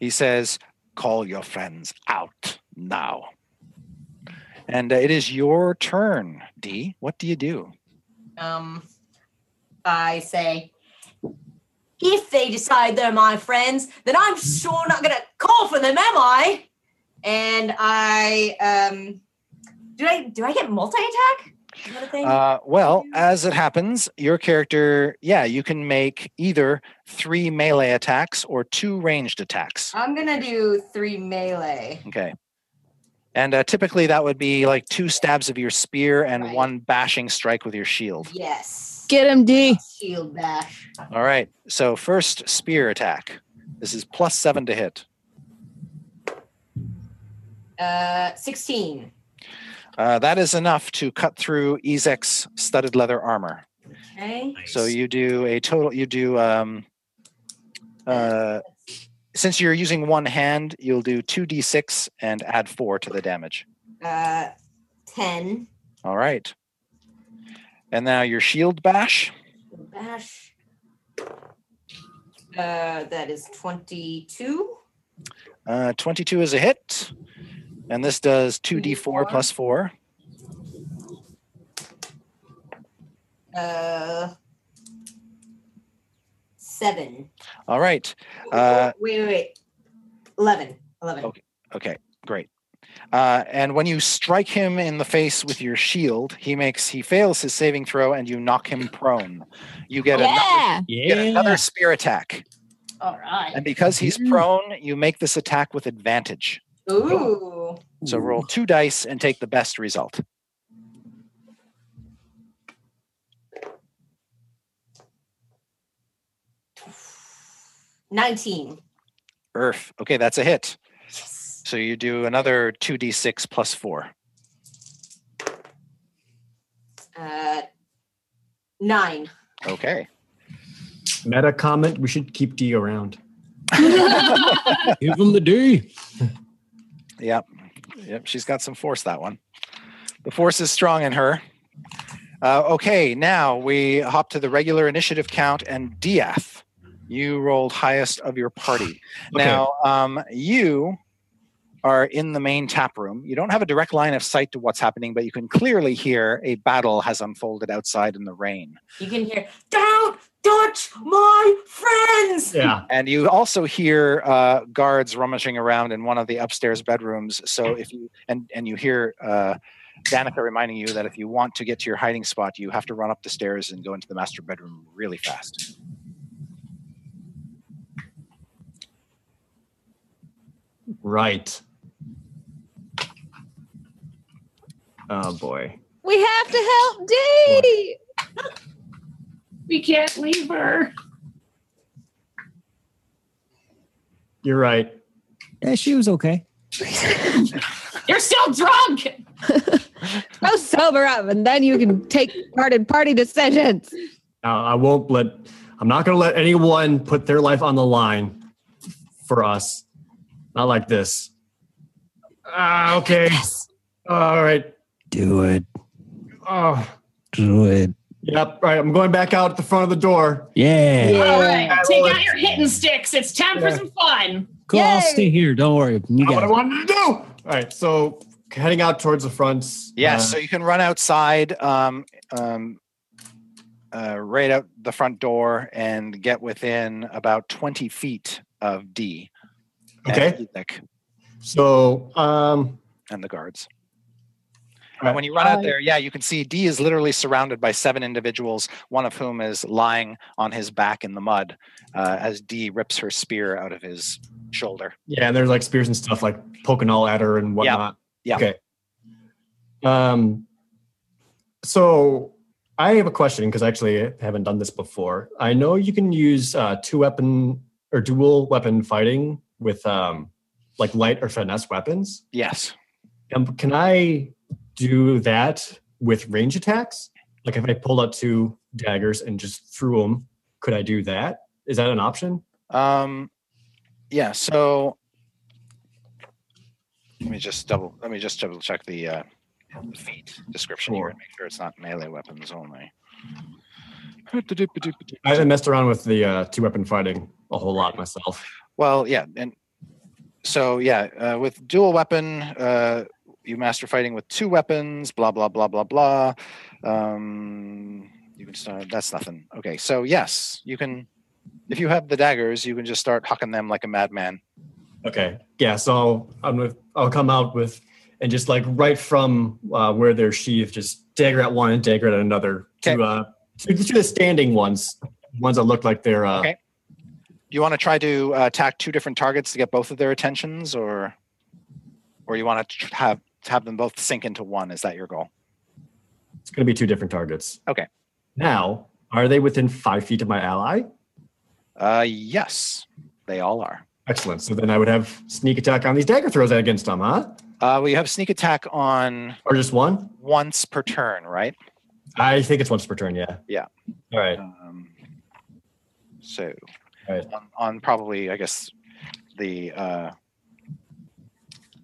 he says, "Call your friends out now." And uh, it is your turn, Dee. What do you do? Um, I say, if they decide they're my friends, then I'm sure not going to call for them, am I? And I, um, do I do I get multi-attack? Is that a thing? Uh, well, as it happens, your character, yeah, you can make either three melee attacks or two ranged attacks. I'm going to do three melee. Okay. And uh, typically that would be like two stabs of your spear and right. one bashing strike with your shield. Yes. Get him, D. Shield bash. All right. So first spear attack. This is plus seven to hit. Uh, sixteen. Uh, that is enough to cut through Izek's studded leather armor. Okay. Nice. So you do a total, you do, um, uh, since you're using one hand, you'll do two d six and add four to the damage. Uh, ten. All right. And now your shield bash. Shield bash. Uh, that is twenty-two. Uh, twenty-two is a hit. And this does two d four plus four. Uh, seven. All right. Uh, wait, wait, wait. Eleven. Eleven. Okay. Okay. Great. Uh, and when you strike him in the face with your shield, he makes he fails his saving throw, and you knock him prone. You get, yeah. another, yeah. get another spear attack. All right. And because he's prone, you make this attack with advantage. Ooh. So roll two dice and take the best result. nineteen. Earth. Okay, that's a hit. Yes. So you do another two d six plus four. Uh, nine. Okay. Meta comment, we should keep D around. Give him the D. Yep. Yep. She's got some force, that one. The force is strong in her. Uh, okay, now we hop to the regular initiative count and Diath. You rolled highest of your party. Okay. Now, um, you are in the main tap room. You don't have a direct line of sight to what's happening, but you can clearly hear a battle has unfolded outside in the rain. You can hear, don't touch my friends! Yeah. And you also hear uh, guards rummaging around in one of the upstairs bedrooms. So if you, and, and you hear uh, Danica reminding you that if you want to get to your hiding spot, you have to run up the stairs and go into the master bedroom really fast. Right. Oh boy. We have to help Dee. We can't leave her. You're right. Yeah, she was okay. You're still drunk. Go sober up, and then you can take part in party decisions. No, I won't let. I'm not going to let anyone put their life on the line for us. Not like this. Ah, uh, okay. Yes. All right. Do it. Oh. Do it. Yep. All right. I'm going back out at the front of the door. Yeah. yeah. All right. I Take out it. your hitting sticks. It's time yeah. for some fun. Cool. Yay. I'll stay here. Don't worry. You got what it. I wanted to do. All right. So heading out towards the front. Yeah. Uh, so you can run outside, um, um, uh, right out the front door, and get within about twenty feet of D. Okay. So, um, and the guards. Right. And when you run out there, yeah, you can see D is literally surrounded by seven individuals, one of whom is lying on his back in the mud uh, as D rips her spear out of his shoulder. Yeah, and there's like spears and stuff like poking all at her and whatnot. Yeah. Yep. Okay. Um. So I have a question because I actually haven't done this before. I know you can use uh, two weapon or dual weapon fighting with um, like light or finesse weapons? Yes. Um, can I do that with range attacks? Like if I pulled out two daggers and just threw them, could I do that? Is that an option? Um, yeah, so let me just double, let me just double check the uh, feat description sure. here and make sure it's not melee weapons only. I haven't messed around with the uh, two weapon fighting a whole lot myself. Well, yeah, and so, yeah, uh, with dual weapon, uh, you master fighting with two weapons, blah, blah, blah, blah, blah. Um, you can start, that's nothing. Okay, so yes, you can, if you have the daggers, you can just start hucking them like a madman. Okay, yeah, so I'm with, I'll come out with, and just like right from uh, where they're sheathed, just dagger at one and dagger at another. Okay. To, uh, to, to the standing ones, ones that look like they're... Uh, okay. You want to try to uh, attack two different targets to get both of their attentions, or or you want to have have them both sink into one? Is that your goal? It's going to be two different targets. Okay. Now, are they within five feet of my ally? Uh, yes, they all are. Excellent. So then I would have sneak attack on these dagger throws against them, huh? Uh, well, you have sneak attack on... Or just one? Once per turn, right? I think it's once per turn, yeah. Yeah. All right. Um, so... Right. On, on probably, I guess, the, uh,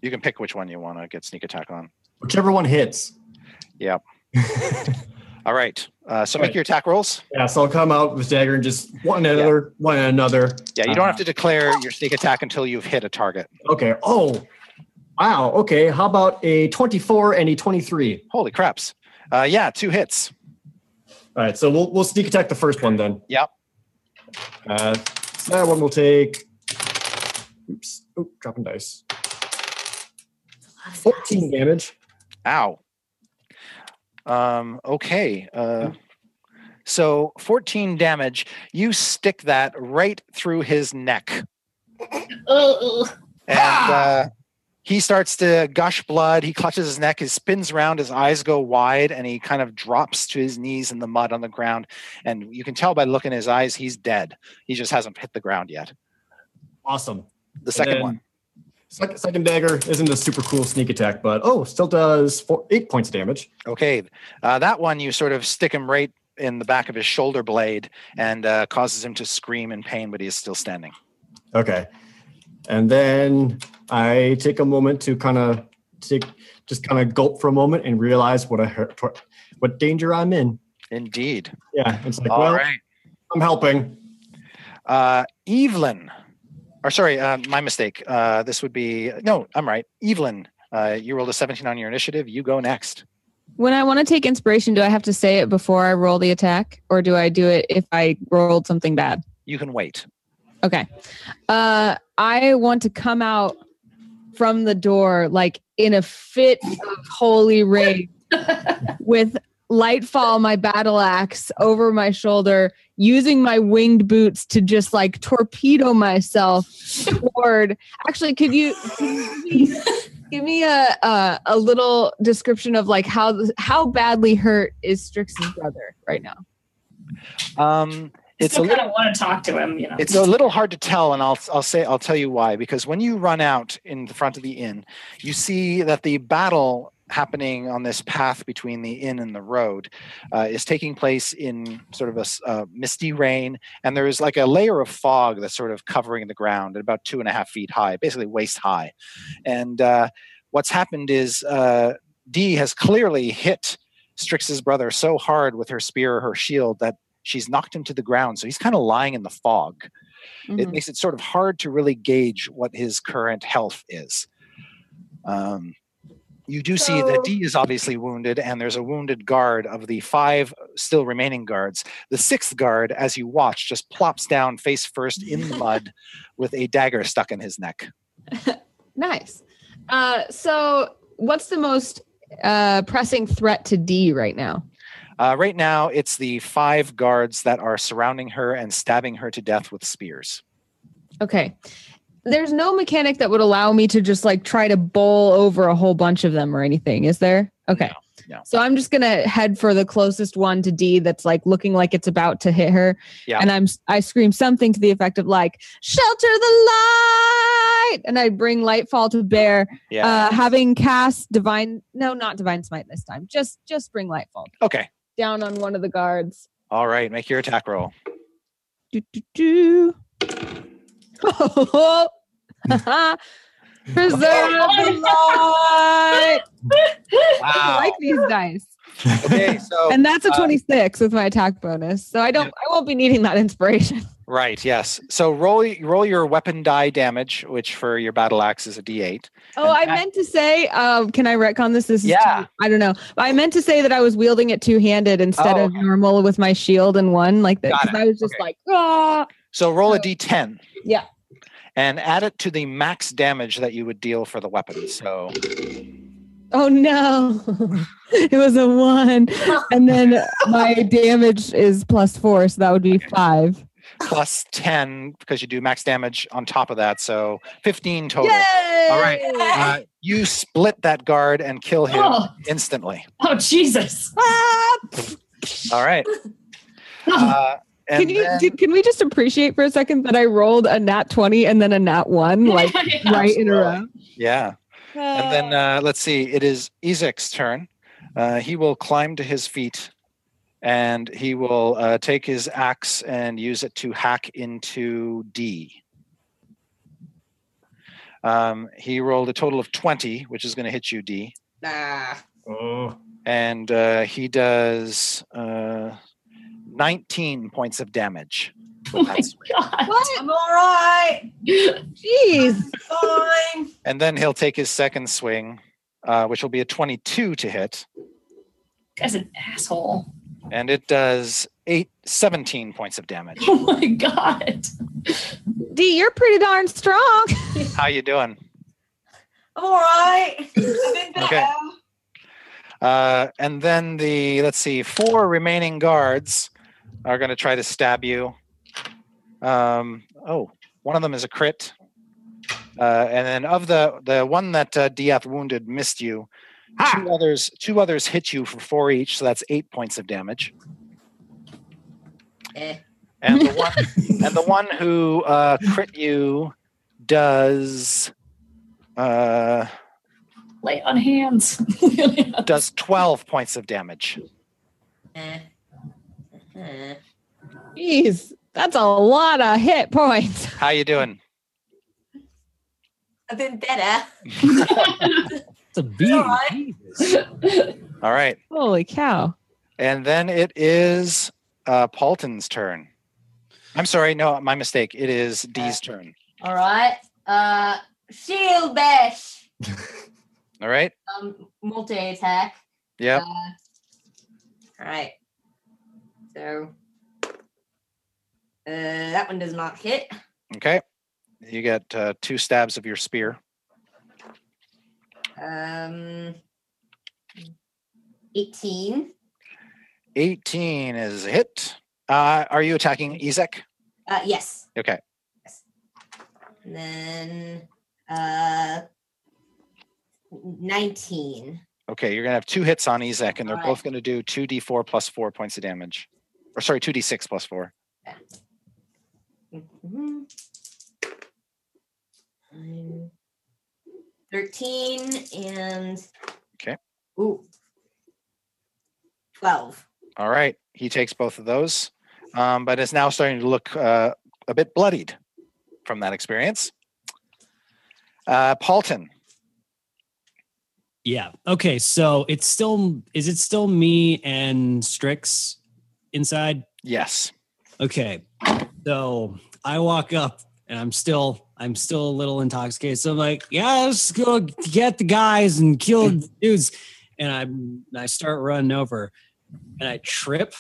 you can pick which one you want to get sneak attack on. Whichever one hits. Yep. All right. Uh, so All make right. your attack rolls. Yeah, so I'll come out with dagger and just one another, yeah. one another. Yeah, you uh, don't have to declare your sneak attack until you've hit a target. Okay. Oh, wow. Okay. How about a twenty-four and a twenty-three? Holy craps. Uh, yeah, two hits. All right, so we'll we'll sneak attack the first one then. Yep. Uh, so that one will take. Oops! Oh, dropping dice. Fourteen damage. Ow. Um. Okay. Uh. So fourteen damage. You stick that right through his neck. Oh. And uh, he starts to gush blood. He clutches his neck. He spins around. His eyes go wide, and he kind of drops to his knees in the mud on the ground. And you can tell by looking at his eyes, he's dead. He just hasn't hit the ground yet. Awesome. The second one. Second, second dagger isn't a super cool sneak attack, but oh, still does four, eight points of damage. Okay. Uh, that one, you sort of stick him right in the back of his shoulder blade and uh, causes him to scream in pain, but he is still standing. Okay. And then I take a moment to kind of take, just kind of gulp for a moment and realize what I, what danger I'm in. Indeed. Yeah. It's like, all well, right. I'm helping. Uh, Evelyn, or sorry, uh, my mistake. Uh, this would be, no, I'm right. Evelyn, uh, you rolled a seventeen on your initiative. You go next. When I want to take inspiration, do I have to say it before I roll the attack, or do I do it if I rolled something bad? You can wait. Okay. Uh, I want to come out from the door like in a fit of holy rage with Lightfall, my battle axe, over my shoulder, using my winged boots to just like torpedo myself toward... Actually, could you... Give me a uh, a little description of like how how badly hurt is Strix's brother right now. Um, it's Still a kind little, of want to talk to him. You know, it's a little hard to tell, and I'll I'll say I'll tell you why. Because when you run out in the front of the inn, you see that the battle happening on this path between the inn and the road uh, is taking place in sort of a uh, misty rain, and there is like a layer of fog that's sort of covering the ground at about two and a half feet high, basically waist high. And uh, what's happened is uh, Dee has clearly hit Strix's brother so hard with her spear or her shield that she's knocked him to the ground, so he's kind of lying in the fog. Mm-hmm. It makes it sort of hard to really gauge what his current health is. Um, You do see that Dee is obviously wounded, and there's a wounded guard of the five still remaining guards. The sixth guard, as you watch, just plops down face first in the mud with a dagger stuck in his neck. Nice. Uh, so what's the most uh, pressing threat to Dee right now? Uh, right now, it's the five guards that are surrounding her and stabbing her to death with spears. Okay. There's no mechanic that would allow me to just like try to bowl over a whole bunch of them or anything, is there? Okay. No, no. So I'm just going to head for the closest one to Dee that's like looking like it's about to hit her. Yeah. And I'm, I scream something to the effect of like, shelter the light. And I bring Lightfall to bear. Yeah. Uh, having cast divine, no, not divine smite this time. Just, just bring Lightfall. Okay. Down on one of the guards. All right. Make your attack roll. Do, do, do. Preserve the light. Wow. I like these dice. Okay, so and that's a twenty-six uh, with my attack bonus. So I don't I won't be needing that inspiration. Right, yes. So roll roll your weapon die damage, which for your battle axe is a D eight. Oh, and I that, meant to say, um, can I retcon this? This is yeah. Too, I don't know. I meant to say that I was wielding it two-handed instead oh, okay. of normal with my shield and one like that. I was just okay. like, ah. So roll a D ten. Yeah. And add it to the max damage that you would deal for the weapon. So. Oh, no. It was a one. And then my damage is plus four, so that would be okay. five. Plus ten, because you do max damage on top of that. So fifteen total. Yay! All right. Uh, you split that guard and kill him oh. instantly. Oh, Jesus. Ah! All right. Uh, And can you then, do, can we just appreciate for a second that I rolled a nat twenty and then a nat one, like yeah, right absolutely. in a row? Yeah. Uh, and then uh, let's see. It is Izek's turn. Uh, he will climb to his feet, and he will uh, take his axe and use it to hack into Dee. Um, he rolled a total of twenty, which is going to hit you, Dee. Nah. Oh. And uh, he does. Uh, nineteen points of damage. Oh my God. What? I'm all right. Jeez. Fine. And then he'll take his second swing, uh, which will be a twenty-two to hit. That's an asshole. And it does eight, seventeen points of damage. Oh my God. Dee, you're pretty darn strong. How you doing? I'm all right. Okay. Uh, and then the, let's see, four remaining guards are going to try to stab you. Um, oh, one of them is a crit. Uh, and then of the, the one that uh, D F wounded missed you, ah! two others two others hit you for four each, so that's eight points of damage. Eh. And the one and the one who uh, crit you does uh, lay on hands does twelve points of damage. Eh. Eh. Jeez, that's a lot of hit points. How you doing? I've been better. It's a beat. All right. All right. Holy cow. And then it is uh, Paulton's turn. I'm sorry. No, my mistake. It is Dee's turn. All right. Uh, shield bash. All right. Um, multi-attack. Yeah. Uh, all right. So uh, that one does not hit. Okay. You get uh, two stabs of your spear. Um, eighteen. eighteen is a hit. Uh, are you attacking Izek? Uh, yes. Okay. Yes. And then uh, nineteen. Okay, you're going to have two hits on Izek, and they're All both right. going to do two d four plus four points of damage. Or sorry, two d six plus four. Yeah. Mm-hmm. thirteen and okay. Ooh, twelve. All right. He takes both of those, um, but is now starting to look uh, a bit bloodied from that experience. Uh, Paulton. Yeah. Okay. So it's still, is it still me and Strix inside? Yes. Okay. So I walk up and I'm still... I'm still a little intoxicated. So I'm like, yeah, let's go get the guys and kill the dudes. And I I start running over and I trip.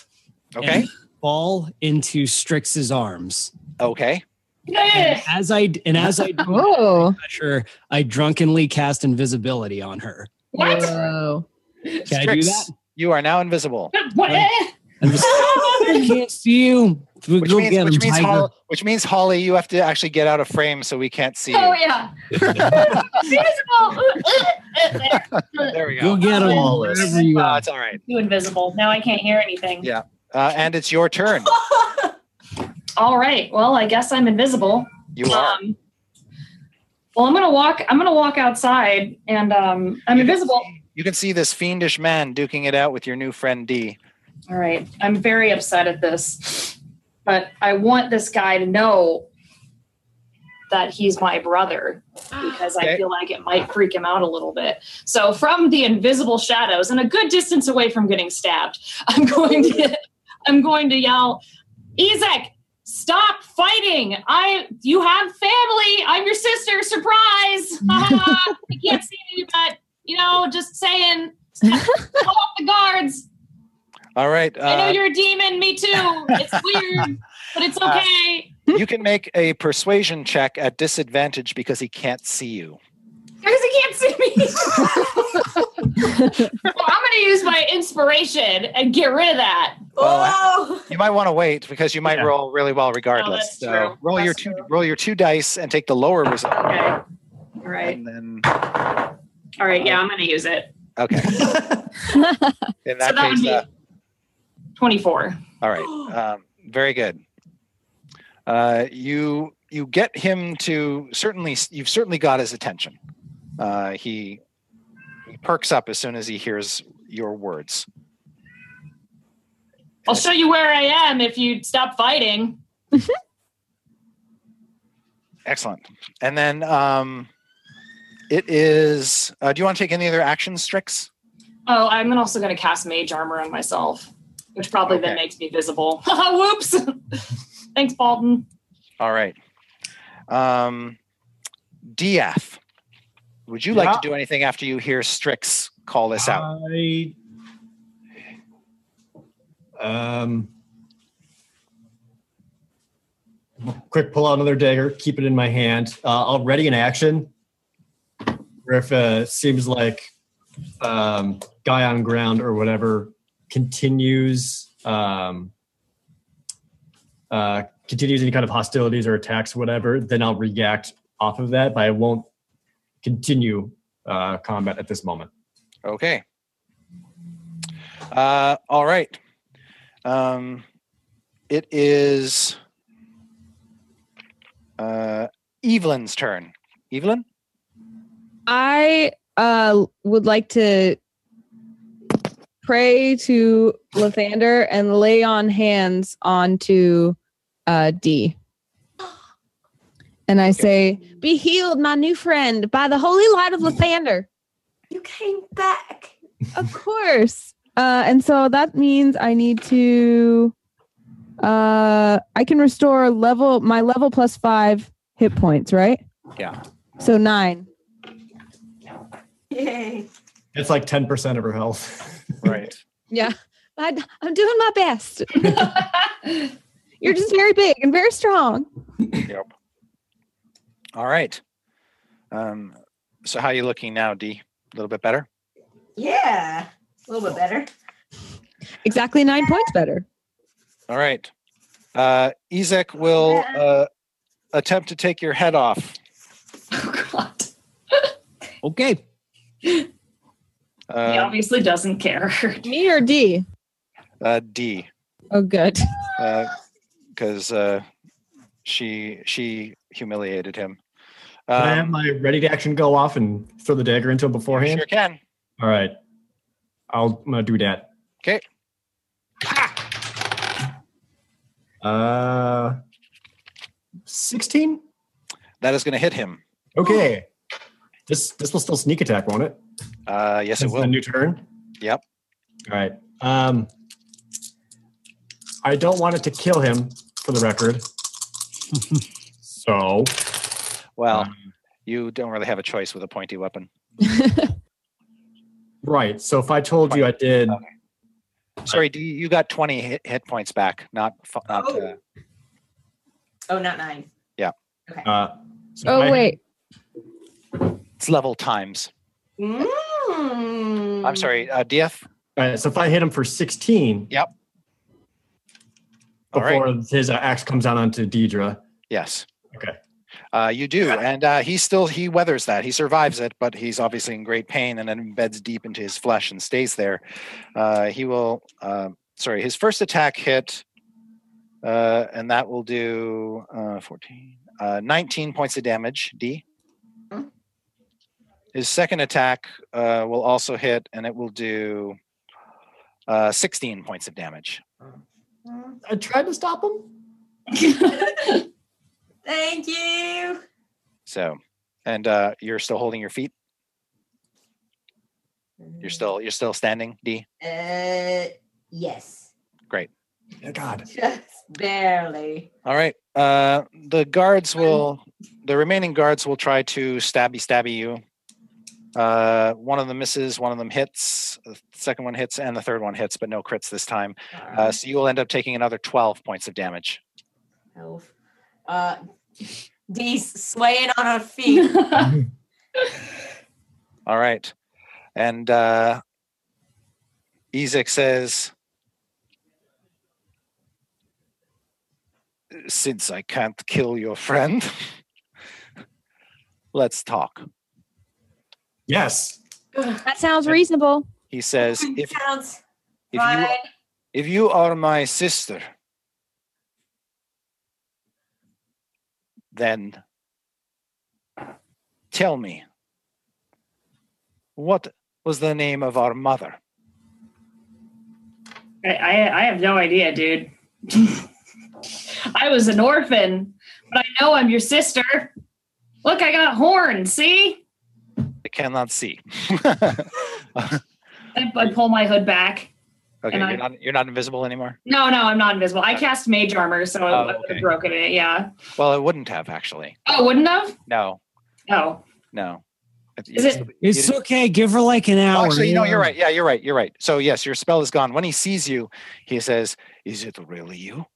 Okay. And fall into Strix's arms. Okay. And as I and as I do pressure, I drunkenly cast invisibility on her. What? Whoa. Can Strix, I do that? You are now invisible. What? I'm just, I can't see you. Which means, him, which, means Holly, which means, Holly, you have to actually get out of frame so we can't see. Oh, you. Yeah. Invisible. There we go. Go get them all. Wherever you are. Uh, it's all right. You invisible. Now I can't hear anything. Yeah. Uh, and it's your turn. All right. Well, I guess I'm invisible. You are. Um, well, I'm going to walk. I'm going to walk outside, and um, I'm you invisible. Can see, you can see this fiendish man duking it out with your new friend, D. All right. I'm very upset at this. But I want this guy to know that he's my brother, because okay. I feel like it might freak him out a little bit. So from the invisible shadows and a good distance away from getting stabbed, I'm going to I'm going to yell, Izek, stop fighting. I you have family. I'm your sister. Surprise. I can't see me, but you know, just saying, pull off the guards. All right. Uh, I know you're a demon. Me too. It's weird, but it's okay. Uh, you can make a persuasion check at disadvantage because he can't see you. Because he can't see me. Well, I'm going to use my inspiration and get rid of that. Well, oh. I, you might want to wait because you might yeah. roll really well regardless. No, so true. roll that's your two true. roll your two dice and take the lower result. Okay. All right. And then. All right. Yeah, I'm going to use it. Okay. In that so case. That uh, twenty-four. All right. Um, very good. Uh, you you get him to certainly, you've certainly got his attention. Uh, he, he perks up as soon as he hears your words. I'll show you where I am if you stop fighting. Excellent. And then um, it is, uh, do you want to take any other actions, Strix? Oh, I'm also going to cast Mage Armor on myself. Which probably okay. then makes me visible. Whoops. Thanks, Paulton. All right. Um, D F, would you yeah. like to do anything after you hear Strix call this out? I, Um, quick, pull out another dagger, keep it in my hand. Uh, I'll ready an action. Or if it uh, seems like um, guy on ground or whatever continues um, uh, continues any kind of hostilities or attacks, or whatever, then I'll react off of that, but I won't continue uh, combat at this moment. Okay. Uh, all right. Um, it is uh, Evelyn's turn. Evelyn? I uh, would like to pray to Lathander and lay on hands onto uh, Dee. And I say, be healed, my new friend, by the holy light of Lathander. You came back. Of course. Uh, and so that means I need to... Uh, I can restore level my level plus five hit points, right? Yeah. So nine. Yay. It's like ten percent of her health. Right. Yeah. I, I'm doing my best. You're just very big and very strong. Yep. All right. Um, so how are you looking now, Dee? A little bit better? Yeah. A little bit better. Exactly nine points better. All right. Uh, Izek will uh, attempt to take your head off. Oh, God. Okay. He uh, obviously doesn't care. Me or D? Uh, D. Oh, good. Because uh, uh, she she humiliated him. Um, can I have my ready to action go off and throw the dagger into him beforehand? Sure can. All right. I'll, I'm going to do that. Okay. Uh, sixteen? That is going to hit him. Okay. This this will still sneak attack, won't it? Uh, yes, it will. A new turn. Yep. All right. Um, I don't want it to kill him, for the record. So, well, um, you don't really have a choice with a pointy weapon. Right. So if I told twenty. You I did. Okay. Sorry, do you, you got twenty hit, hit points back? Not. not oh. Uh, oh, not nine. Yeah. Okay. Uh, so oh I, wait. It's level times. Mm. I'm sorry, uh, D F. All right, so if I hit him for sixteen, yep. Before right. his uh, axe comes down onto Deidre. Yes. Okay. Uh, you do, and uh, he still he weathers that. He survives it, but he's obviously in great pain, and it embeds deep into his flesh and stays there. Uh, he will. Uh, sorry, his first attack hit, uh, and that will do uh, fourteen, uh, nineteen points of damage. D. His second attack uh, will also hit, and it will do uh, sixteen points of damage. I tried to stop him. Thank you. So, and uh, you're still holding your feet? You're still you're still standing, D? Uh, yes. Great. Oh, God. Just barely. All right. Uh, the guards will, the remaining guards will try to stabby stabby you. Uh, one of them misses, one of them hits, the second one hits, and the third one hits, but no crits this time. Right. Uh, so you will end up taking another twelve points of damage. Oh. Uh, Dee's swaying on her feet. All right. And uh, Izek says, since I can't kill your friend, let's talk. Yes. That sounds reasonable. He says, if, sounds if, you, if you are my sister, then tell me, what was the name of our mother? I, I, I have no idea, dude. I was an orphan, but I know I'm your sister. Look, I got horns, see? I cannot see. I, I pull my hood back. Okay, you're I, not you're not invisible anymore? No, no, I'm not invisible. I cast mage armor, so oh, I would have okay. broken it, yeah. Well, it wouldn't have, actually. Oh, it wouldn't have? No. Oh. No. Is it, it's it, okay. Give her like an hour. Actually, you know, you're right. Yeah, you're right. You're right. So yes, your spell is gone. When he sees you, he says, "Is it really you?"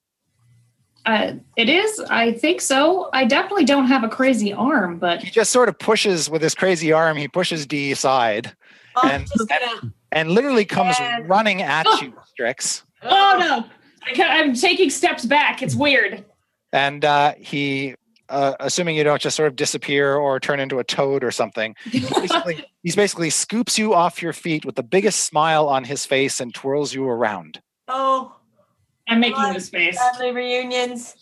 Uh, it is. I think so. I definitely don't have a crazy arm, but he just sort of pushes with his crazy arm. He pushes Dee aside, oh, and, and and literally comes and... running at oh. you, Strix. Oh no! I can, I'm taking steps back. It's weird. And uh, he. Uh, assuming you don't just sort of disappear or turn into a toad or something. He's basically, he's basically scoops you off your feet with the biggest smile on his face and twirls you around. Oh. I'm making oh, this face. Family reunions.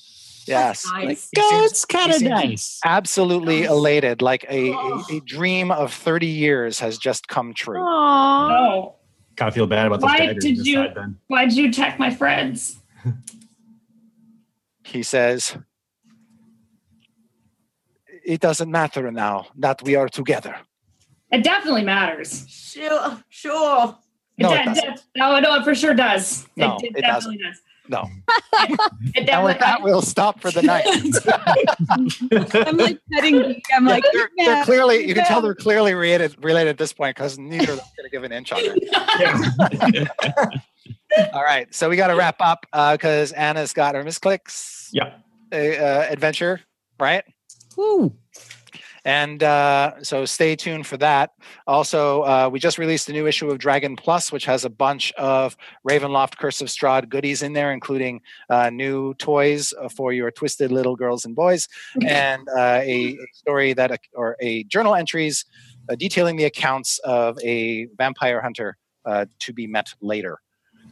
Yes. That's nice. Like, that's kind of nice. Absolutely nice. Elated. Like a, oh. a, a dream of thirty years has just come true. Oh. Kind of feel bad about why those did you? Side, why did you attack my friends? He says... It doesn't matter now that we are together. It definitely matters. Sure, sure. No, it, it doesn't. No, no, it for sure does. No, it, it, it definitely doesn't. Does. No. it definitely and with that, we'll stop for the night. I'm like petting you. I'm like, they're, yeah, they're clearly, you yeah. can tell they're clearly related, related at this point because neither of them going to give an inch on it. All right, so we got to wrap up because uh, Anna's got her misclicks. Yeah. Uh, uh, adventure, right? Woo. And uh, so stay tuned for that. Also, uh, we just released a new issue of Dragon Plus, which has a bunch of Ravenloft Curse of Strahd goodies in there, including uh, new toys for your twisted little girls and boys, and uh, a story that, or a journal entries uh, detailing the accounts of a vampire hunter uh, to be met later.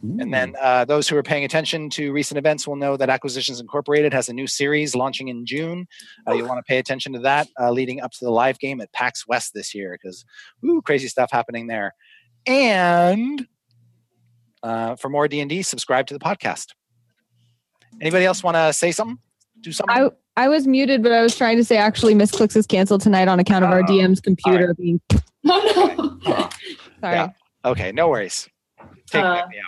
And then uh, those who are paying attention to recent events will know that Acquisitions Incorporated has a new series launching in June. Uh, you want to pay attention to that uh, leading up to the live game at PAX West this year because, ooh, crazy stuff happening there. And uh, for more D and D, subscribe to the podcast. Anybody else want to say something? Do something? I, I was muted, but I was trying to say actually Misclicks is canceled tonight on account of uh, our D M's computer right. being... Oh, no. uh, Sorry. Yeah. Okay, no worries. Take uh, back the hour.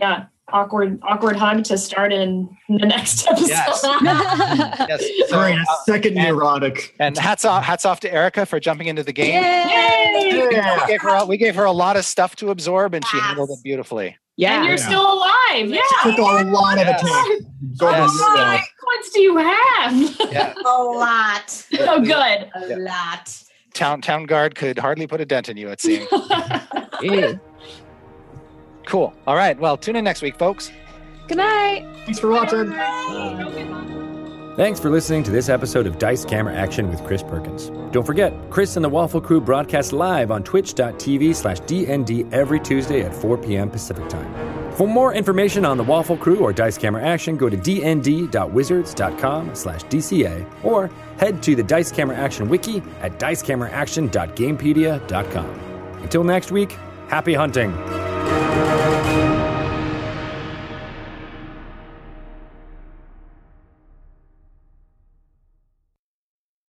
Yeah, awkward, awkward hug to start in the next episode. Yes, yes. So, uh, second neurotic. And, and hats off, hats off to Erica for jumping into the game. Yay! Yeah. We gave her, we gave her a lot of stuff to absorb, and yes. she handled it beautifully. Yeah, and you're yeah. still alive. Yeah, she took a lot of attack. Yes. Oh, how many points do you have? Yeah. A lot. Yeah. Oh, good. A yeah. lot. Town town guard could hardly put a dent in you. It seems. Cool. All right. Well, tune in next week, folks. Good night. Thanks for watching. Thanks for listening to this episode of Dice Camera Action with Chris Perkins. Don't forget, Chris and the Waffle Crew broadcast live on twitch dot t v slash d n d every Tuesday at four p.m. Pacific time. For more information on the Waffle Crew or Dice Camera Action, go to d n d dot wizards dot com slash d c a or head to the Dice Camera Action wiki at dice camera action dot gamepedia dot com. Until next week, happy hunting.